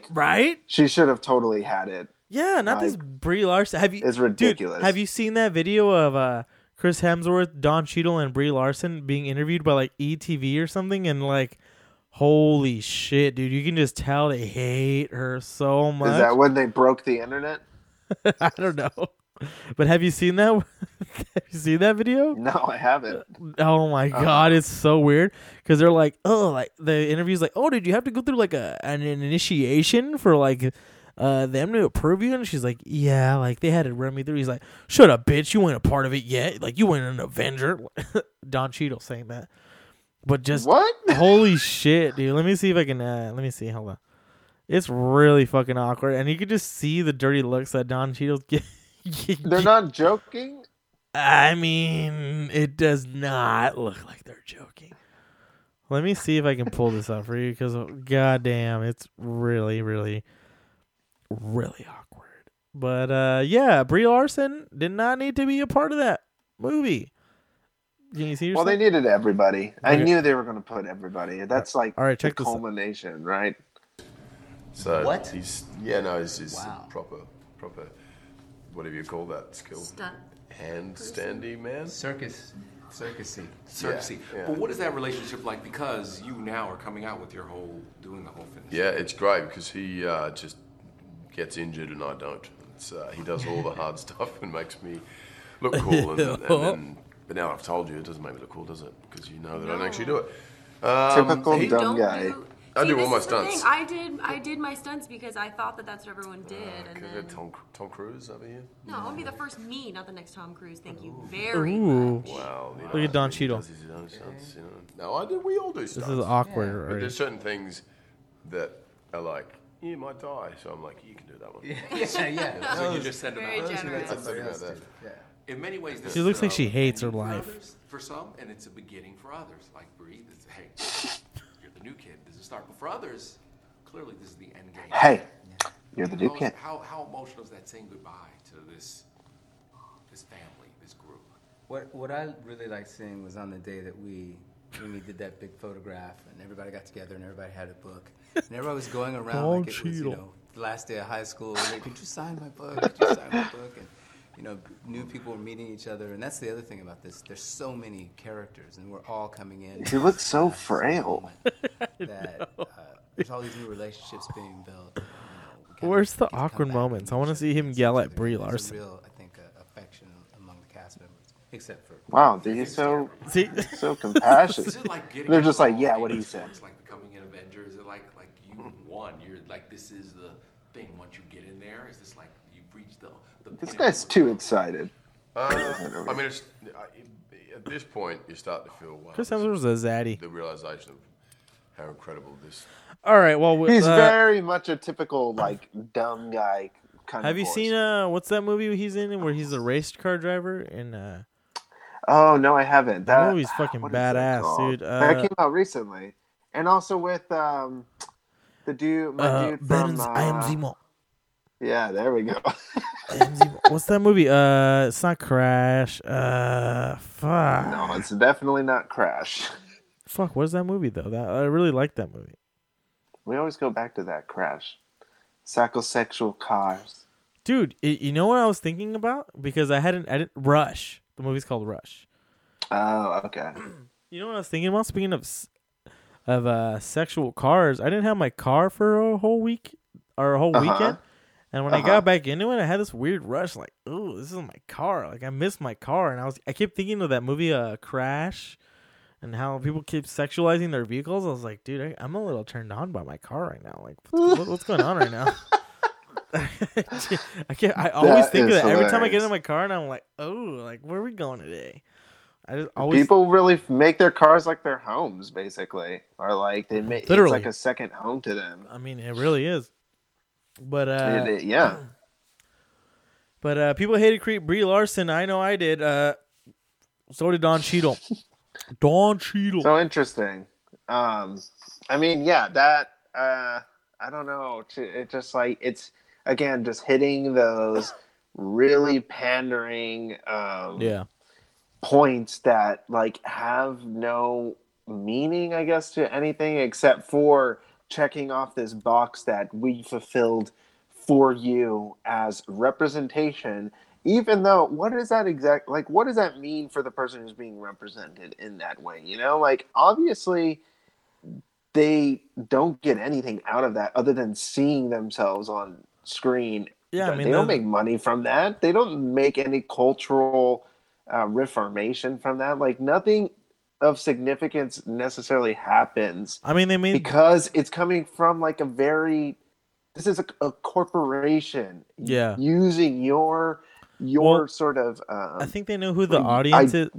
Right? She should have totally had it. Yeah, not this Brie Larson. It's ridiculous. Dude, have you seen that video of Chris Hemsworth, Don Cheadle, and Brie Larson being interviewed by like ETV or something? And like, holy shit, dude. You can just tell they hate her so much. Is that when they broke the internet? I don't know, but have you seen that? Have you seen that video? No, I haven't. Oh my god, it's so weird because they're like, oh, like the interview's like, oh, did you have to go through like an initiation for like them to approve you? And she's like, yeah, like they had to run me through. He's like, shut up, bitch, you weren't a part of it yet. Like you weren't an Avenger. Don Cheadle saying that, but just what? Holy shit, dude. Let me see if I can. Let me see. Hold on. It's really fucking awkward, and you can just see the dirty looks that Don Cheadle's getting. They're not joking? I mean, it does not look like they're joking. Let me see if I can pull this up for you, because goddamn, it's really, really, really awkward. But yeah, Brie Larson did not need to be a part of that movie. Can you see yourself? Well, they needed everybody. Okay. I knew they were going to put everybody. That's like check the culmination, right? So what? He's wow. proper, whatever you call that skill. Handstandy man? Circusy. Yeah. But what is that relationship like? Because you now are coming out with your doing the whole thing. Yeah, it's great because he just gets injured and I don't. It's, he does all the hard stuff and makes me look cool. But now I've told you, it doesn't make me look cool, does it? Because you know that I don't actually do it. Typical dumb guy. I do all my stunts. I did my stunts because I thought that's what everyone did. And then... Tom Cruise over here? No, I'll be the first me, not the next Tom Cruise. Thank you very much. Wow. You know, look at Don Cheadle. He does his own stunts, you know. No, we all do stunts. This is awkward. Yeah. But there's certain things that are like, you might die. So I'm like, you can do that one. Yeah. So you just said about that. Yeah. In many ways, she looks like she hates her life. For some, and it's a beginning for others. Like Brie, the new kid. This is a start, but for others, clearly this is the end game. Hey, you're the new kid. How emotional is that saying goodbye to this family, this group? What I really liked seeing was on the day that we did that big photograph and everybody got together and everybody had a book and everybody was going around like it was, you know, the last day of high school. Like, could you sign my book? And you know, new people are meeting each other, and that's the other thing about this. There's so many characters, and we're all coming in. You look so frail. There's all these new relationships being built. You know, where's the awkward moments? I want to see him yell at Brie Larson. There's real, I think, affection among the cast members, except for... Wow, dude, he's so compassionate. They're just like, yeah, what he said. It's like becoming an Avenger. Is it like you won? You're like, this is the thing. Once you get in there, is this like... This guy's too excited. I mean, at this point, you start to feel... Wow, Chris Hemsworth's a zaddy. The realization of how incredible this... All right, well... He's very much a typical, like, dumb guy kind of voice. Have you seen... what's that movie he's in where he's a race car driver? And, oh, no, I haven't. That movie's fucking badass, dude. That came out recently. And also with the dude... My dude from... I Am Zemo. Yeah, there we go. What's that movie? It's not Crash. Fuck. No, it's definitely not Crash. Fuck, what is that movie, though? I really like that movie. We always go back to that Crash. Psychosexual cars. Dude, you know what I was thinking about? Because I didn't Rush. The movie's called Rush. Oh, okay. You know what I was thinking about? Speaking of sexual cars, I didn't have my car for a whole week or a whole weekend. And when I got back into it, I had this weird rush, like, "Ooh, this is my car!" Like I missed my car, and I kept thinking of that movie, Crash, and how people keep sexualizing their vehicles. I was like, "Dude, I'm a little turned on by my car right now. Like, what's going on right now?" I always think of that every time I get in my car, and I'm like, "Oh, like where are we going today?" People really make their cars like their homes, basically, or like they make it's like a second home to them. I mean, it really is. But yeah. But people hated Brie Larson. I know I did. So did Don Cheadle. So interesting. I mean, yeah, that. I don't know. It just like it's again just hitting those really pandering. Points that like have no meaning, I guess, to anything except for checking off this box that we fulfilled for you as representation, even though what is that exact, like, what does that mean for the person who's being represented in that way? You know, like, obviously they don't get anything out of that other than seeing themselves on screen. Yeah, I mean, they don't make money from that. They don't make any cultural reformation from that. Like, nothing of significance necessarily happens. I mean, they mean because it's coming from like a very, this is a corporation, yeah, using your sort of. I think they know who the audience is.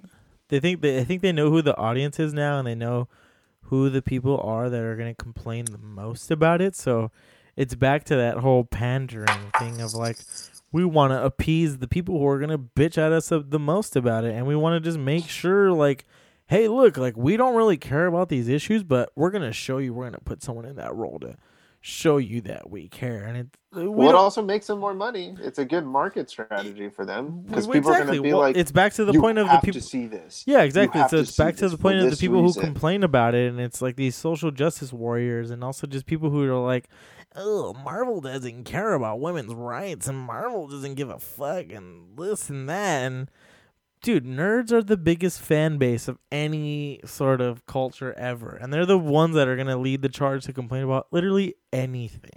I think they know who the audience is now, and they know who the people are that are going to complain the most about it. So it's back to that whole pandering thing of like, we want to appease the people who are going to bitch at us the most about it, and we want to just make sure like, hey, look, like, we don't really care about these issues, but we're going to show you, we're going to put someone in that role to show you that we care. And it also makes them more money. It's a good market strategy for them because people are going to be like, it's back to the point of the people to see this. Yeah, exactly. So it's back to the point of the people who complain about it. And it's like these social justice warriors and also just people who are like, oh, Marvel doesn't care about women's rights and Marvel doesn't give a fuck and this and that. And dude, nerds are the biggest fan base of any sort of culture ever. And they're the ones that are going to lead the charge to complain about literally anything.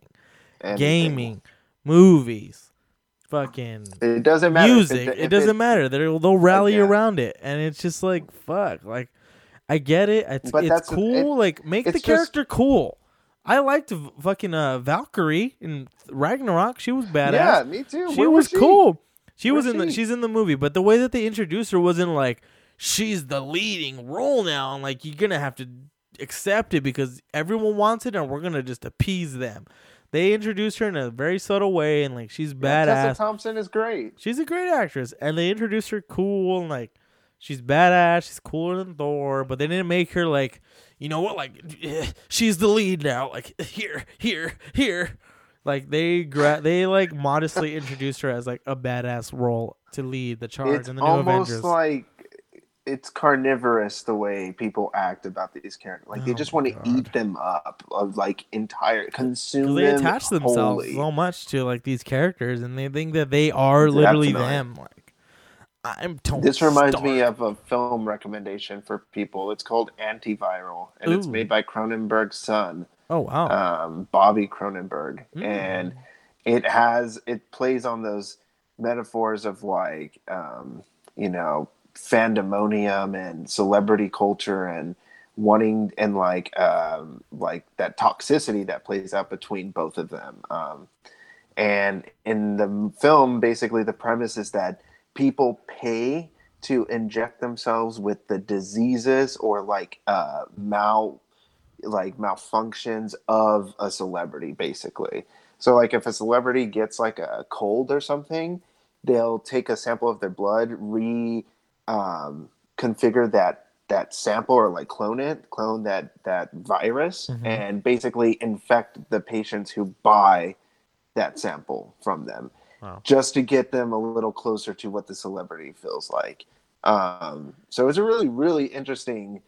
Gaming, movies, fucking it doesn't matter. Music. It doesn't matter. They'll rally around it. And it's just like, fuck. Like, I get it. It's cool. Like, make the character cool. I liked fucking Valkyrie in Ragnarok. She was badass. Yeah, me too. She was cool. She's in the movie, but the way that they introduced her wasn't like she's the leading role now, and like you're gonna have to accept it because everyone wants it, and we're gonna just appease them. They introduced her in a very subtle way, and like she's badass. Tessa Thompson is great. She's a great actress, and they introduced her cool, and like she's badass. She's cooler than Thor, but they didn't make her like, you know what, like she's the lead now. Like here. Like they like modestly introduced her as like a badass role to lead the charge in the new Avengers. It's almost like it's carnivorous the way people act about these characters. Like they just want to eat them up, of like entire consume. They attach themselves so much to like these characters, and they think that they are literally them. Like I'm Tony. This reminds me of a film recommendation for people. It's called Antiviral, and it's made by Cronenberg's son. Oh wow! Bobby Cronenberg, and it plays on those metaphors of like fandemonium and celebrity culture and wanting and like that toxicity that plays out between both of them. And in the film, basically the premise is that people pay to inject themselves with the diseases or like malfunctions of a celebrity, basically. So like if a celebrity gets like a cold or something, they'll take a sample of their blood, configure that sample or like clone that virus, and basically infect the patients who buy that sample from them, just to get them a little closer to what the celebrity feels like. So it's a really, really interesting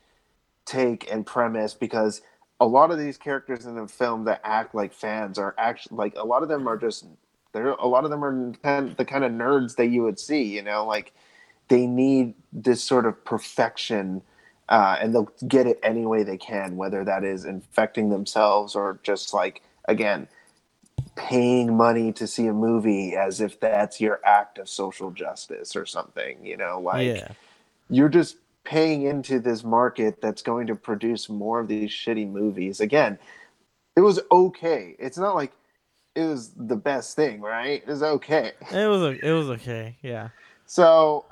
take and premise, because a lot of these characters in the film that act like fans are actually like, a lot of them are just the kind of nerds that you would see, you know, like they need this sort of perfection and they'll get it any way they can, whether that is infecting themselves or just like, again, paying money to see a movie as if that's your act of social justice or something, you know, like you're just paying into this market that's going to produce more of these shitty movies. Again, it was okay. It's not like it was the best thing, right? It was okay. It was okay. Yeah. So,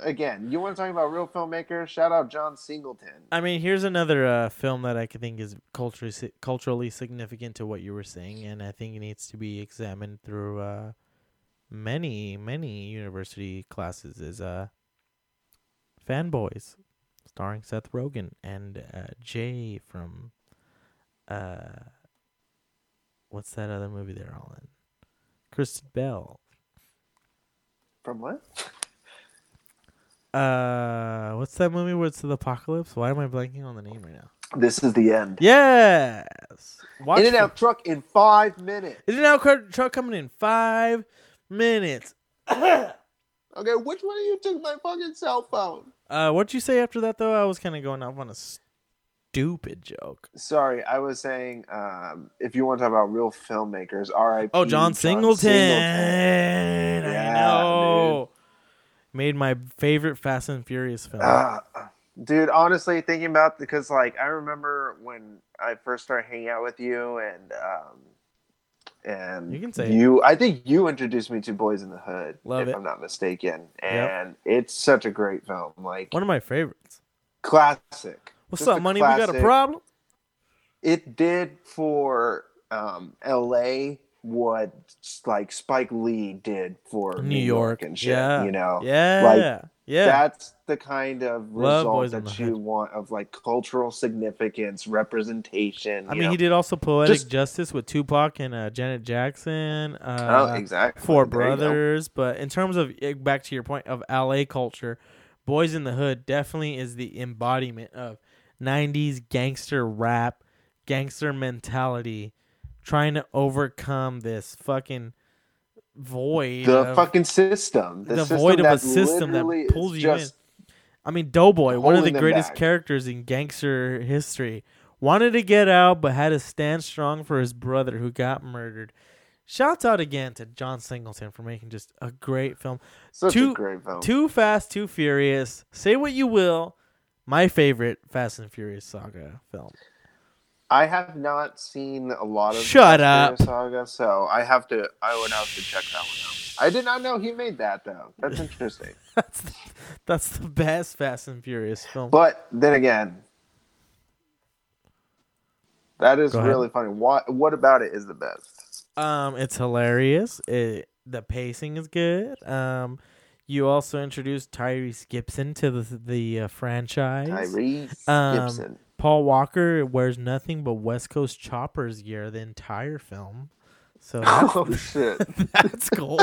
again, you want to talk about real filmmakers? Shout out John Singleton. I mean, here's another film that I think is culturally significant to what you were saying, and I think it needs to be examined through many university classes. Is Fanboys, starring Seth Rogen and Jay from what's that other movie they're all in? Kristen Bell. From what? What's that movie where it's the apocalypse? Why am I blanking on the name right now? This Is the End. Yes. In-N-Out truck in 5 minutes. In-N-Out truck coming in 5 minutes. Okay, which one of you took my fucking cell phone? What'd you say after that, though? I was kind of going off on a stupid joke. Sorry, I was saying if you want to talk about real filmmakers, R.I.P. Oh, John Singleton. I know. Dude. Made my favorite Fast and Furious film. Dude, honestly, thinking about, because like I remember when I first started hanging out with you and you can say you. I think you introduced me to Boys in the Hood, if I'm not mistaken, and it's such a great film. Like one of my favorites. Classic. What's up, money? Classic. We got a problem? It did for L.A. what like Spike Lee did for New York and shit. Yeah. You know, that's the kind of result that you want of like cultural significance, representation. I mean, he did also Poetic Justice with Tupac and Janet Jackson. Exactly. Four Brothers, but in terms of back to your point of L.A. culture, Boys in the Hood definitely is the embodiment of 90s gangster rap, gangster mentality, trying to overcome this fucking void. The void of a system that pulls you in. I mean, Doughboy, one of the greatest characters in gangster history, wanted to get out but had to stand strong for his brother who got murdered. Shouts out again to John Singleton for making just a great film. Such a great film. Too Fast, Too Furious. Say what you will. My favorite Fast and Furious saga film. I have not seen a lot of Fast and Furious saga, so I would have to check that one out. I did not know he made that, though. That's interesting. that's the best Fast and Furious film. But then again, that is really funny. What about it is the best? It's hilarious. The pacing is good. You also introduced Tyrese Gibson to the franchise. Tyrese Gibson. Paul Walker wears nothing but West Coast Choppers gear the entire film. So shit. That's cool.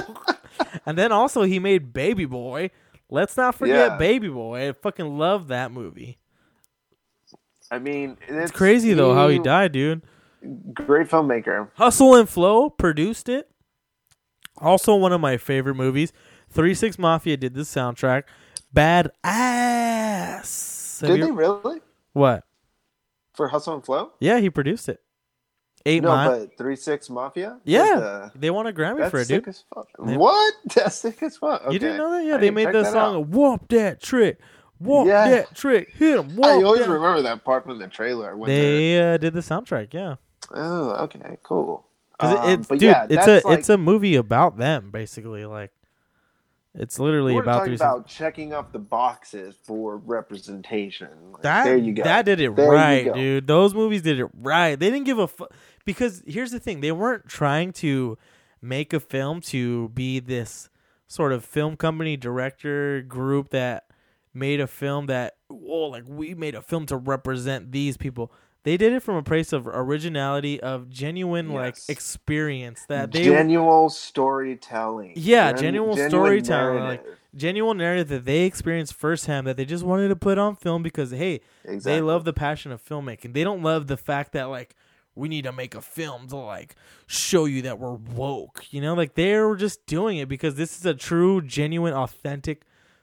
And then also he made Baby Boy. Let's not forget Baby Boy. I fucking love that movie. I mean, it's crazy though how he died, dude. Great filmmaker. Hustle and Flow produced it. Also one of my favorite movies. 3 6 Mafia did this soundtrack. Bad ass. Did they really? What? For Hustle and Flow? Yeah, he produced it. 8 Mile, but 3 6 Mafia. Yeah, they won a Grammy for it, dude. That's sick as fuck. What? That's sick as fuck. Okay. You didn't know that? Yeah, they made the song of "Whoop That Trick." That trick. Hit him. I always remember that part from the trailer. They did the soundtrack. Yeah. Oh, okay, cool. It's a movie about them, basically. Like. It's literally about checking off the boxes for representation. Like, there you go. That did it right, dude. Those movies did it right. They didn't give a fuck. Because here's the thing. They weren't trying to make a film to be this sort of film company director group that made a film that, we made a film to represent these people. They did it from a place of originality, of genuine experience that they genuine storytelling. Yeah, genuine storytelling, narrative. Like genuine narrative that they experienced firsthand that they just wanted to put on film because they love the passion of filmmaking. They don't love the fact that like we need to make a film to like show you that we're woke. You know, like they were just doing it because this is a true, genuine, authentic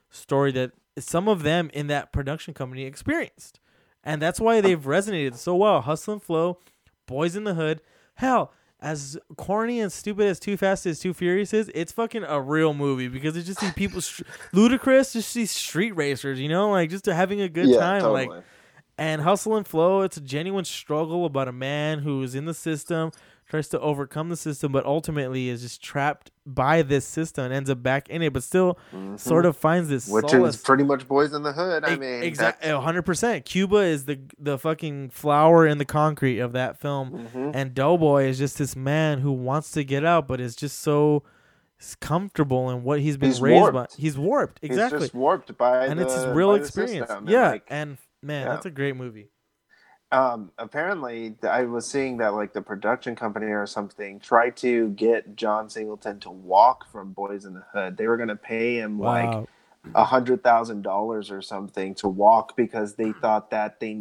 story that some of them in that production company experienced. And that's why they've resonated so well. Hustle and Flow, Boys in the Hood. Hell, as corny and stupid as Too Fast as Too Furious is, it's fucking a real movie because it's just these people, ludicrous, just these street racers, you know, like just having a good time. Totally. Like, And Hustle and Flow, it's a genuine struggle about a man who is in the system, tries to overcome the system, but ultimately is just trapped by this system and ends up back in it, but still sort of finds this solace. Which is pretty much Boys in the Hood. I mean, exactly, 100%. Cuba is the fucking flower in the concrete of that film. Mm-hmm. And Doughboy is just this man who wants to get out, but is just so comfortable in what he's raised by. He's warped. Exactly. He's just warped by and it's his real experience. Yeah, and... Man, yeah. That's a great movie. Apparently, I was seeing that like the production company or something tried to get John Singleton to walk from Boys in the Hood. They were going to pay him like $100,000 or something to walk because they thought that they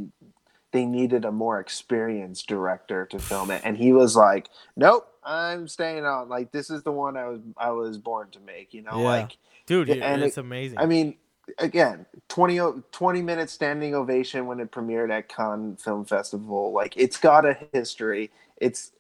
needed a more experienced director to film it. And he was like, "Nope, I'm staying on. Like this is the one I was born to make." You know, like dude, and it's amazing. I mean. Again, 20-minute standing ovation when it premiered at Cannes Film Festival. Like, it's got a history. It's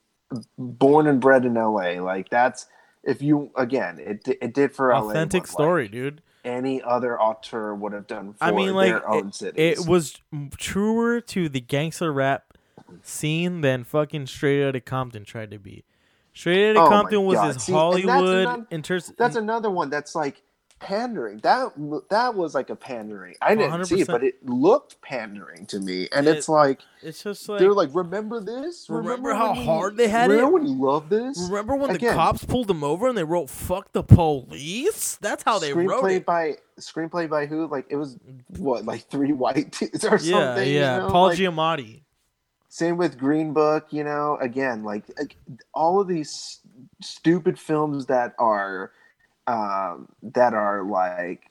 born and bred in L.A. Like, that's if you again, it did for L.A. Authentic story, like, dude. Any other auteur would have done for their own cities. It was truer to the gangster rap scene than fucking Straight Outta Compton tried to be. Straight Outta Compton was this Hollywood. That's another one that's like. Pandering. That was like a pandering. I didn't 100%. See it, but it looked pandering to me. And it's like it's just like they're like, remember this? Remember how hard they had it? Remember when you loved this? Remember when the cops pulled them over and they wrote "fuck the police"? That's how they wrote it. Screenplay by who? Like it was like three white dudes or something. Yeah, you know? Paul Giamatti. Same with Green Book. You know, again, like all of these stupid films that are like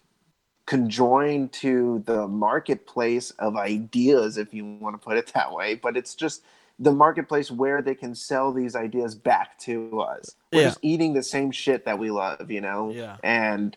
conjoined to the marketplace of ideas, if you want to put it that way. But it's just the marketplace where they can sell these ideas back to us. We're just eating the same shit that we love, you know? Yeah. And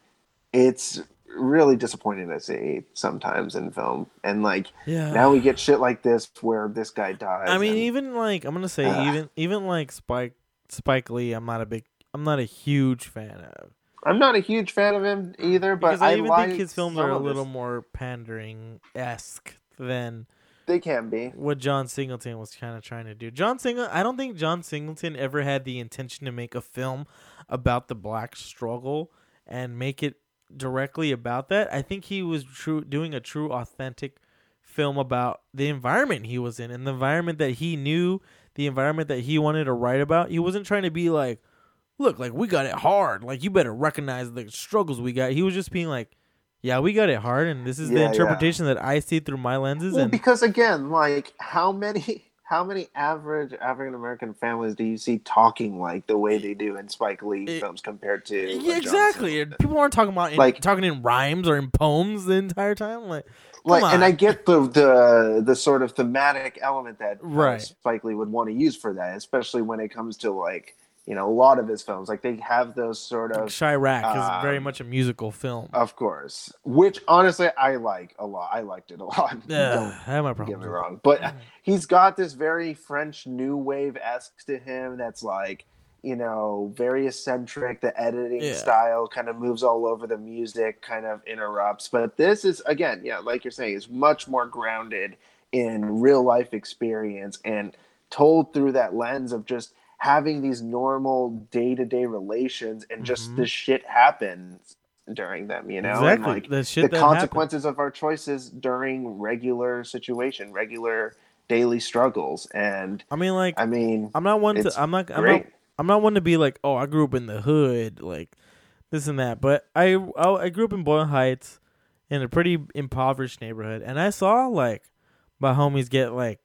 it's really disappointing to see sometimes in film. And like now we get shit like this where this guy dies. I mean, even like I'm gonna say even like Spike Lee, I'm not a huge fan of. I'm not a huge fan of him either, but because I even think his films are a little more pandering-esque than they can be. What John Singleton was kind of trying to do. I don't think John Singleton ever had the intention to make a film about the black struggle and make it directly about that. I think he was doing a true, authentic film about the environment he was in and the environment that he knew, the environment that he wanted to write about. He wasn't trying to be like, "Look, like, we got it hard. Like, you better recognize the struggles we got." He was just being like, yeah, we got it hard, and this is the interpretation that I see through my lenses. Well, because, again, like, how many average African-American families do you see talking like the way they do in Spike Lee films compared to... Yeah, exactly. People aren't talking about talking in rhymes or in poems the entire time. Like, and I get the sort of thematic element that Spike Lee would want to use for that, especially when it comes to, like... You know, a lot of his films, like they have those sort of... Chirac is very much a musical film. Of course. Which, honestly, I like a lot. I liked it a lot. Yeah, I have my problem. Get me wrong. But he's got this very French New Wave-esque to him that's like, you know, very eccentric. The editing style kind of moves all over the music, kind of interrupts. But this is, again, like you're saying, is much more grounded in real-life experience and told through that lens of just... having these normal day-to-day relations and just this shit happens during them, you know? Exactly. And like, the consequences of our choices during regular daily struggles. And I'm not one to be like, "Oh, I grew up in the hood," like this and that, but I grew up in Boyle Heights in a pretty impoverished neighborhood, and I saw like my homies get like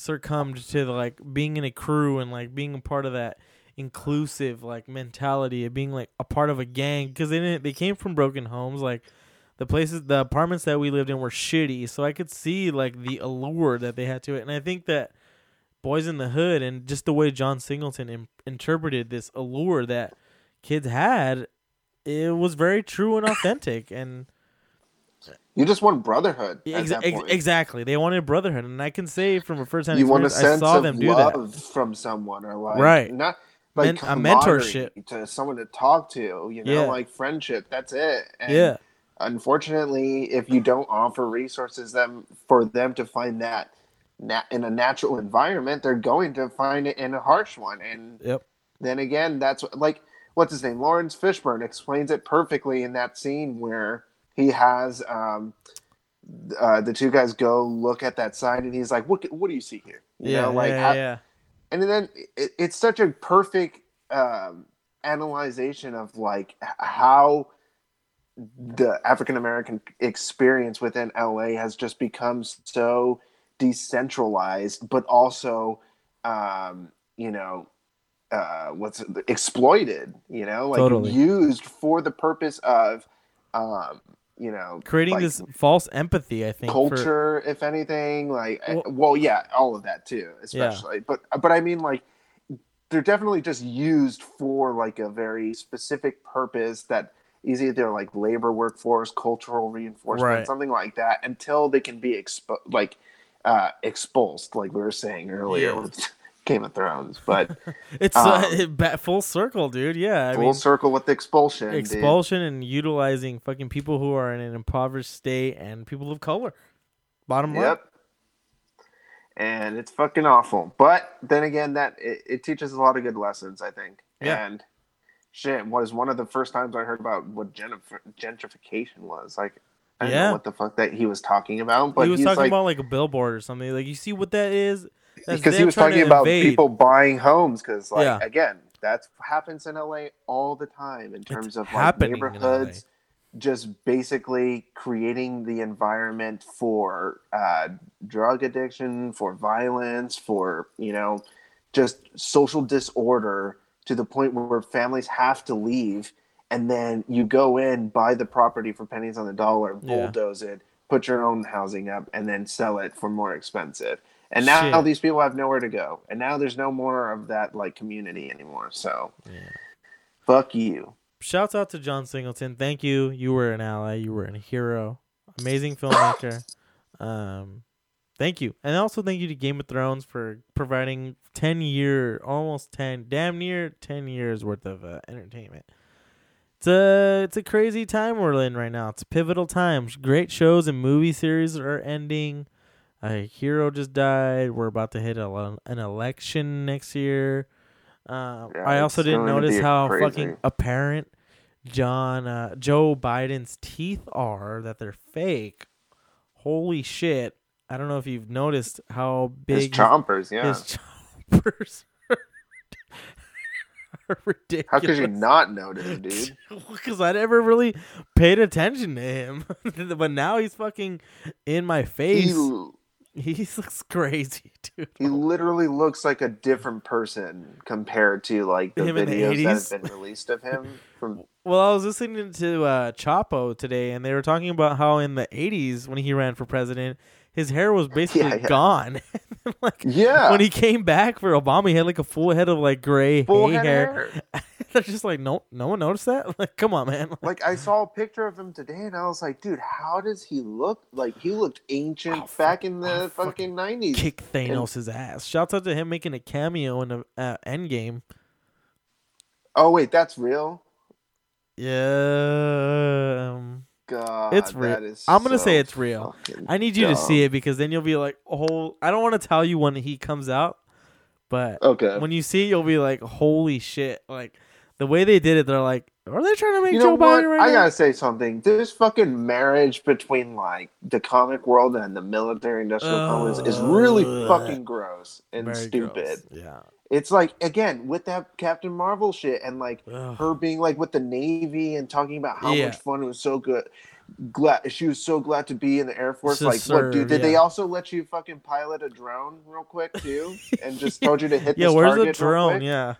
succumbed to like being in a crew and like being a part of that inclusive like mentality of being like a part of a gang, because they came from broken homes. Like the apartments that we lived in were shitty, so I could see like the allure that they had to it. And I think that Boys in the Hood and just the way John Singleton interpreted this allure that kids had, it was very true and authentic. And you just want brotherhood. Exactly. They wanted brotherhood. And I can say from a first-hand experience, I saw them do that. You want a sense of love from someone, or like, not like a mentorship to someone to talk to, you know, like friendship. That's it. And Unfortunately, if you don't offer resources for them to find that in a natural environment, they're going to find it in a harsh one. And then again, that's like, what's his name? Lawrence Fishburne explains it perfectly in that scene where he has the two guys go look at that sign, and he's like, what do you see here? You know, like, and then it's such a perfect analyzation of like how the African-American experience within LA has just become so decentralized, but also, what's exploited, used for the purpose of, creating like this false empathy, I think, culture, if anything, like, all of that too, especially, but I mean, like, they're definitely just used for like a very specific purpose that either like labor workforce, cultural reinforcement, something like that, until they can be expulsed, like we were saying earlier with Game of Thrones. But it's full circle, dude. Yeah, full circle with expulsion, dude. And utilizing fucking people who are in an impoverished state and people of color. Bottom line. Yep. And it's fucking awful. But then again, that it teaches a lot of good lessons, I think. Yeah. And shit, was one of the first times I heard about what gentrification was. Like, I don't know what the fuck that he was talking about, but he was talking about like a billboard or something. Like, you see what that is? Because he was talking about people buying homes. Because, like, again, that happens in LA all the time in terms of like neighborhoods, just basically creating the environment for drug addiction, for violence, for just social disorder, to the point where families have to leave, and then you go in, buy the property for pennies on the dollar, bulldoze it, put your own housing up, and then sell it for more expensive. And now these people have nowhere to go. And now there's no more of that like community anymore. So fuck you. Shouts out to John Singleton. Thank you. You were an ally. You were a hero. Amazing filmmaker. Thank you. And also thank you to Game of Thrones for providing 10 years worth of entertainment. It's a crazy time we're in right now. It's a pivotal time. Great shows and movie series are ending. A hero just died. We're about to hit an election next year. I also didn't notice how fucking apparent Joe Biden's teeth are, that they're fake. Holy shit. I don't know if you've noticed how big his chompers, his chompers are ridiculous. How could you not notice, dude? Because I never really paid attention to him, but now he's fucking in my face. He looks crazy, dude. He literally looks like a different person compared to like the videos that have been released of him. Well, I was listening to Chapo today, and they were talking about how in the 80s when he ran for president, his hair was basically gone. When he came back for Obama, he had like a full head of like gray hair. They're just like, no one noticed that. Like, come on, man. Like, I saw a picture of him today, and I was like, dude, how does he look? Like, he looked ancient back in the fucking 90s. Kick Thanos' ass. Shouts out to him making a cameo in the Endgame. Oh wait, that's real. Yeah. God, it's real. I'm gonna say it's real. I need you to see it, because then you'll be like, oh, I don't want to tell you when he comes out, but when you see it, you'll be like, holy shit! Like the way they did it, they're like, are they trying to make Joe Biden right now? I gotta say something. This fucking marriage between like the comic world and the military industrial complex is really fucking gross and stupid. Gross. Yeah. It's like, again, with that Captain Marvel shit and like her being like with the Navy and talking about how much fun it was, so good. She was so glad to be in the Air Force. Like, what, dude? Did they also let you fucking pilot a drone real quick too, and just told you to hit this target? Yeah, where's the drone? Yeah.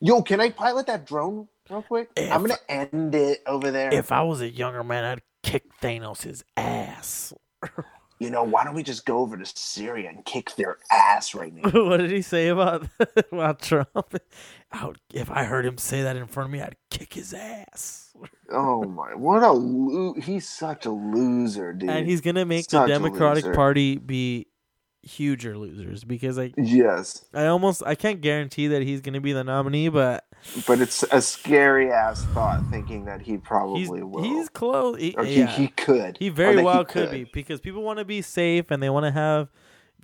Yo, can I pilot that drone real quick? I'm gonna end it over there. If I was a younger man, I'd kick Thanos' ass. Why don't we just go over to Syria and kick their ass right now? What did he say about Trump? If I heard him say that in front of me, I'd kick his ass. Oh my! What a he's such a loser, dude. And he's gonna make the Democratic Party be huger losers, because I can't guarantee that he's going to be the nominee, but it's a scary ass thought thinking that he probably will. He's close. He could. He very well could be, because people want to be safe and they want to have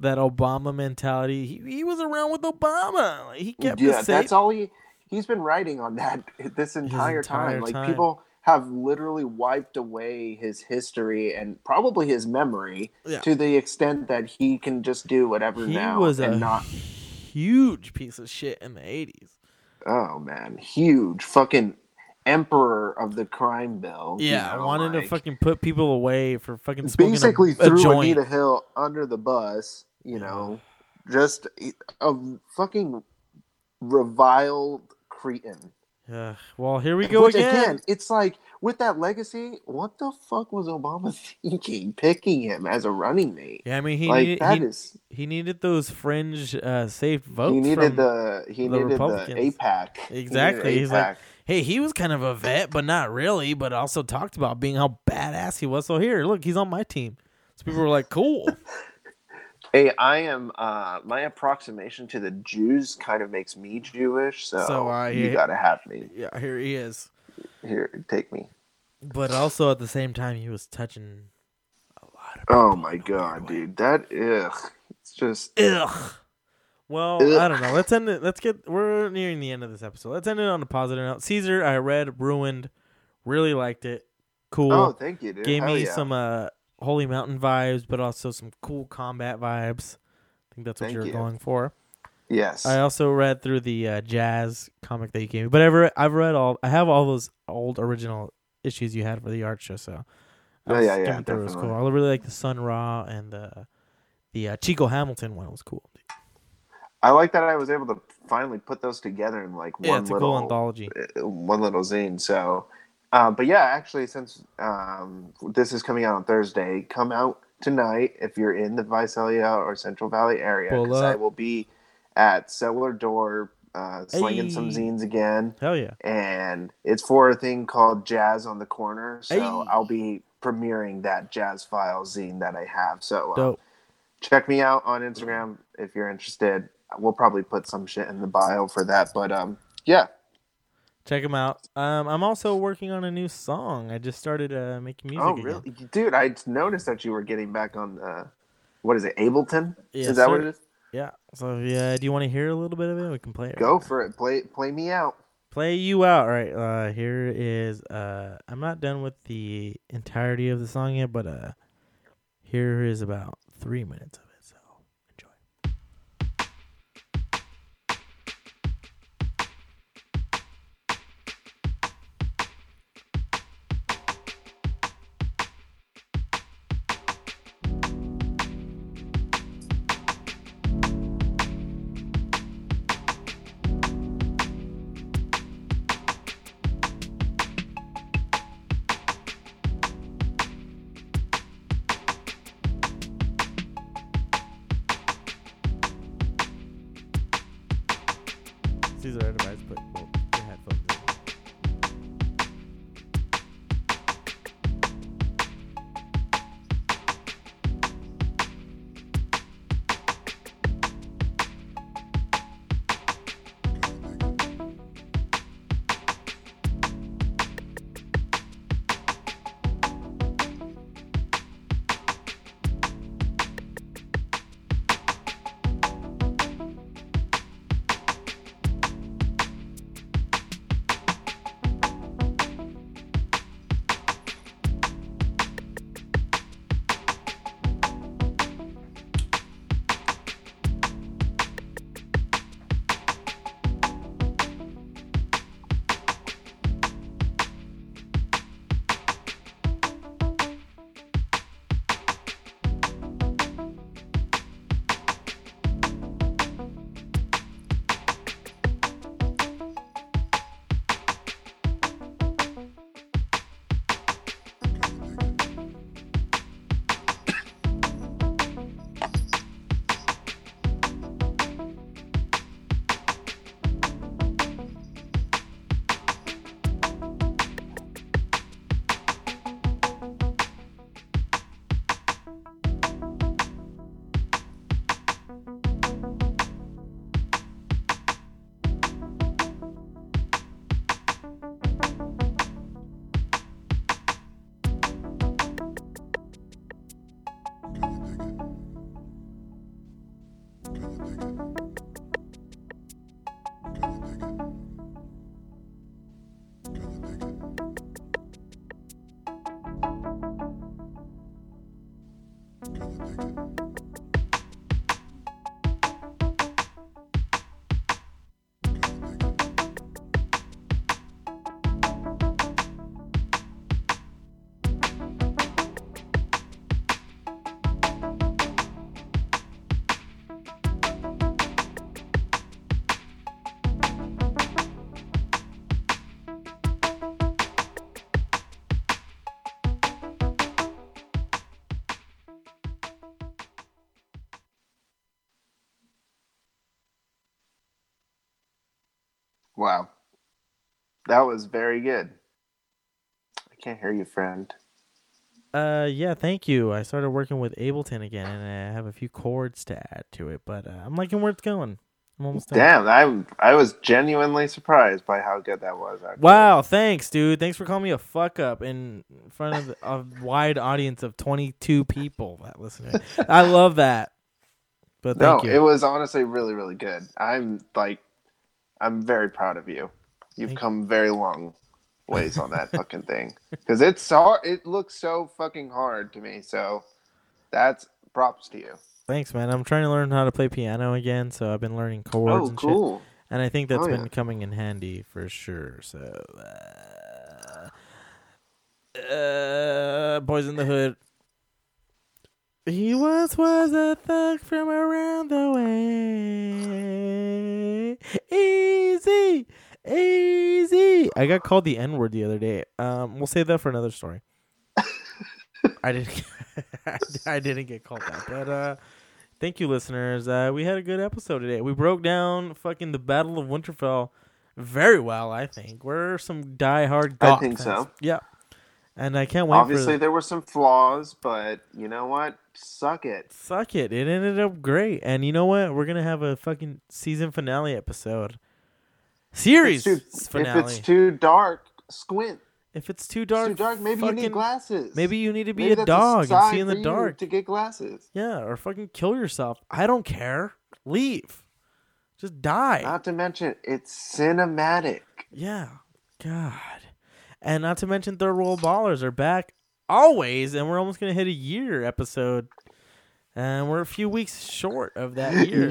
that Obama mentality. He was around with Obama. He kept us safe. That's all he's been writing on that this entire time. Like, people have literally wiped away his history and probably his memory to the extent that he can just do whatever now. He was a huge piece of shit in the 80s. Oh, man. Huge. Fucking emperor of the crime bill. Yeah, wanted to fucking put people away for fucking smoking basically threw Anita Hill under the bus, you know. Just a fucking reviled cretin. Yeah. Well, here we go again. It's like, with that legacy, what the fuck was Obama thinking, picking him as a running mate? Yeah, I mean, he needed those fringe safe votes. He needed the Republicans. The APAC. Exactly. He's like, hey, he was kind of a vet, but not really. But also talked about being how badass he was. So here, look, he's on my team. So people were like, cool. Hey, I am. My approximation to the Jews kind of makes me Jewish, so you gotta have me. Yeah, here he is. Here, take me. But also at the same time, he was touching a lot of people. Oh my god, dude, it's just ugh. Well, ugh. I don't know. Let's end it. We're nearing the end of this episode. Let's end it on a positive note. Caesar, I read Ruined, really liked it. Cool. Oh, thank you, dude. Gave me some Holy Mountain vibes, but also some cool combat vibes. I think that's what you're going for. Yes. I also read through the Jazz comic that you gave me, but I've read all. I have all those old original issues you had for the art show. So it was cool. I really like the Sun Ra and the Chico Hamilton one. It was cool. I like that I was able to finally put those together in like one cool anthology, one little zine. So. But yeah, actually, since this is coming out on Thursday, come out tonight if you're in the Visalia or Central Valley area, because I will be at Cellar Door slinging some zines again. Hell yeah. And it's for a thing called Jazz on the Corner, so I'll be premiering that Jazz File zine that I have. So check me out on Instagram if you're interested. We'll probably put some shit in the bio for that, but yeah. Check them out. I'm also working on a new song. I just started making music. Oh, really? Again. Dude, I noticed that you were getting back on, what is it, Ableton? Yes, is that what it is? Yeah. So, yeah, do you want to hear a little bit of it? We can play it. Go for it. Play me out. Play you out. All right. Here is, I'm not done with the entirety of the song yet, but here is about 3 minutes of it. So, enjoy. Wow. That was very good. I can't hear you, friend. Yeah, thank you. I started working with Ableton again, and I have a few chords to add to it, but I'm liking where it's going. I'm almost done. Damn, I was genuinely surprised by how good that was. Actually. Wow, thanks, dude. Thanks for calling me a fuck-up in front of a wide audience of 22 people that listen to it. I love that. But thank you. It was honestly really, really good. I'm very proud of you. You've come very long ways on that fucking thing. Because it's hard. It looks so fucking hard to me. So that's props to you. Thanks, man. I'm trying to learn how to play piano again. So I've been learning chords and cool. Shit. And I think that's been coming in handy for sure. So Boys in the Hood. He once was a thug from around the way. Easy, easy. I got called the N-word the other day. We'll save that for another story. I didn't get called that. But thank you, listeners. We had a good episode today. We broke down fucking the Battle of Winterfell very well. I think we're some diehard. I think so. Yeah. And I can't wait. Obviously, there were some flaws, but you know what? Suck it. Suck it. It ended up great. And you know what? We're going to have a fucking season finale episode. Series finale. If it's too dark, squint. If it's too dark, maybe you need glasses. Maybe you need to be a dog and see in the dark. To get glasses. Yeah, or fucking kill yourself. I don't care. Leave. Just die. Not to mention, it's cinematic. Yeah. God. And not to mention Third World Ballers are back always, and we're almost going to hit a year episode. And we're a few weeks short of that year.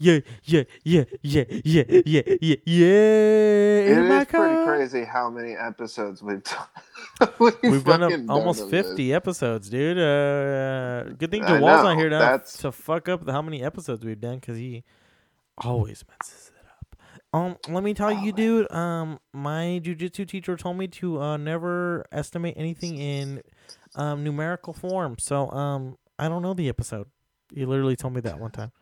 Yeah. It is pretty crazy how many episodes we've done. We've done almost 50 episodes, dude. Good thing DeWall's not here to fuck up how many episodes we've done, because he always messes it up. Let me tell you, dude, my jujitsu teacher told me to never estimate anything in numerical form. So I don't know the episode. He literally told me that one time.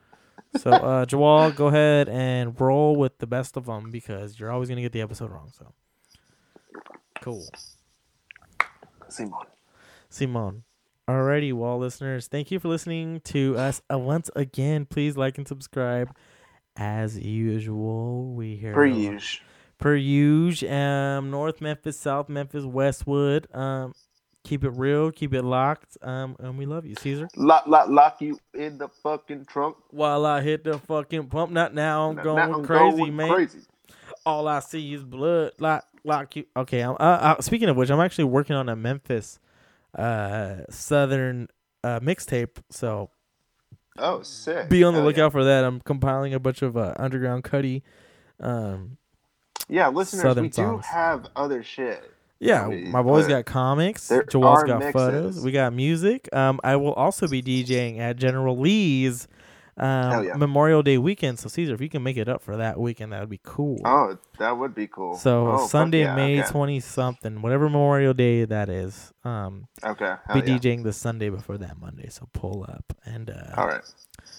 So Jawal, go ahead and roll with the best of them, because you're always going to get the episode wrong. So cool. Simon. Alrighty, Wall listeners. Thank you for listening to us once again. Please like and subscribe. As usual, we hear per usual. North Memphis, South Memphis, Westwood. Keep it real, keep it locked. And we love you, Caesar. Lock you in the fucking trunk while I hit the fucking pump. Not now, I'm going crazy, man. All I see is blood. Lock you. Okay. Speaking of which, I'm actually working on a Memphis, Southern, mixtape. So. Oh, sick. Be on the lookout for that. I'm compiling a bunch of underground Cudi. Yeah, listeners, Southern songs. Do have other shit. Yeah, my boys got comics. Joel's got photos. We got music. I will also be DJing at General Lee's Memorial Day weekend. So, Caesar, if you can make it up for that weekend, that would be cool. Oh, that would be cool. So, Sunday, May 20-something, whatever Memorial Day that is. DJing the Sunday before that Monday, so pull up. And all right.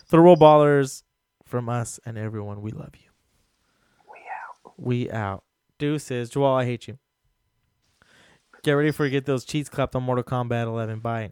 For the Roll Ballers, from us and everyone, we love you. We out. Deuces. Joel, I hate you. Get ready for those cheats clapped on Mortal Kombat 11. Bye.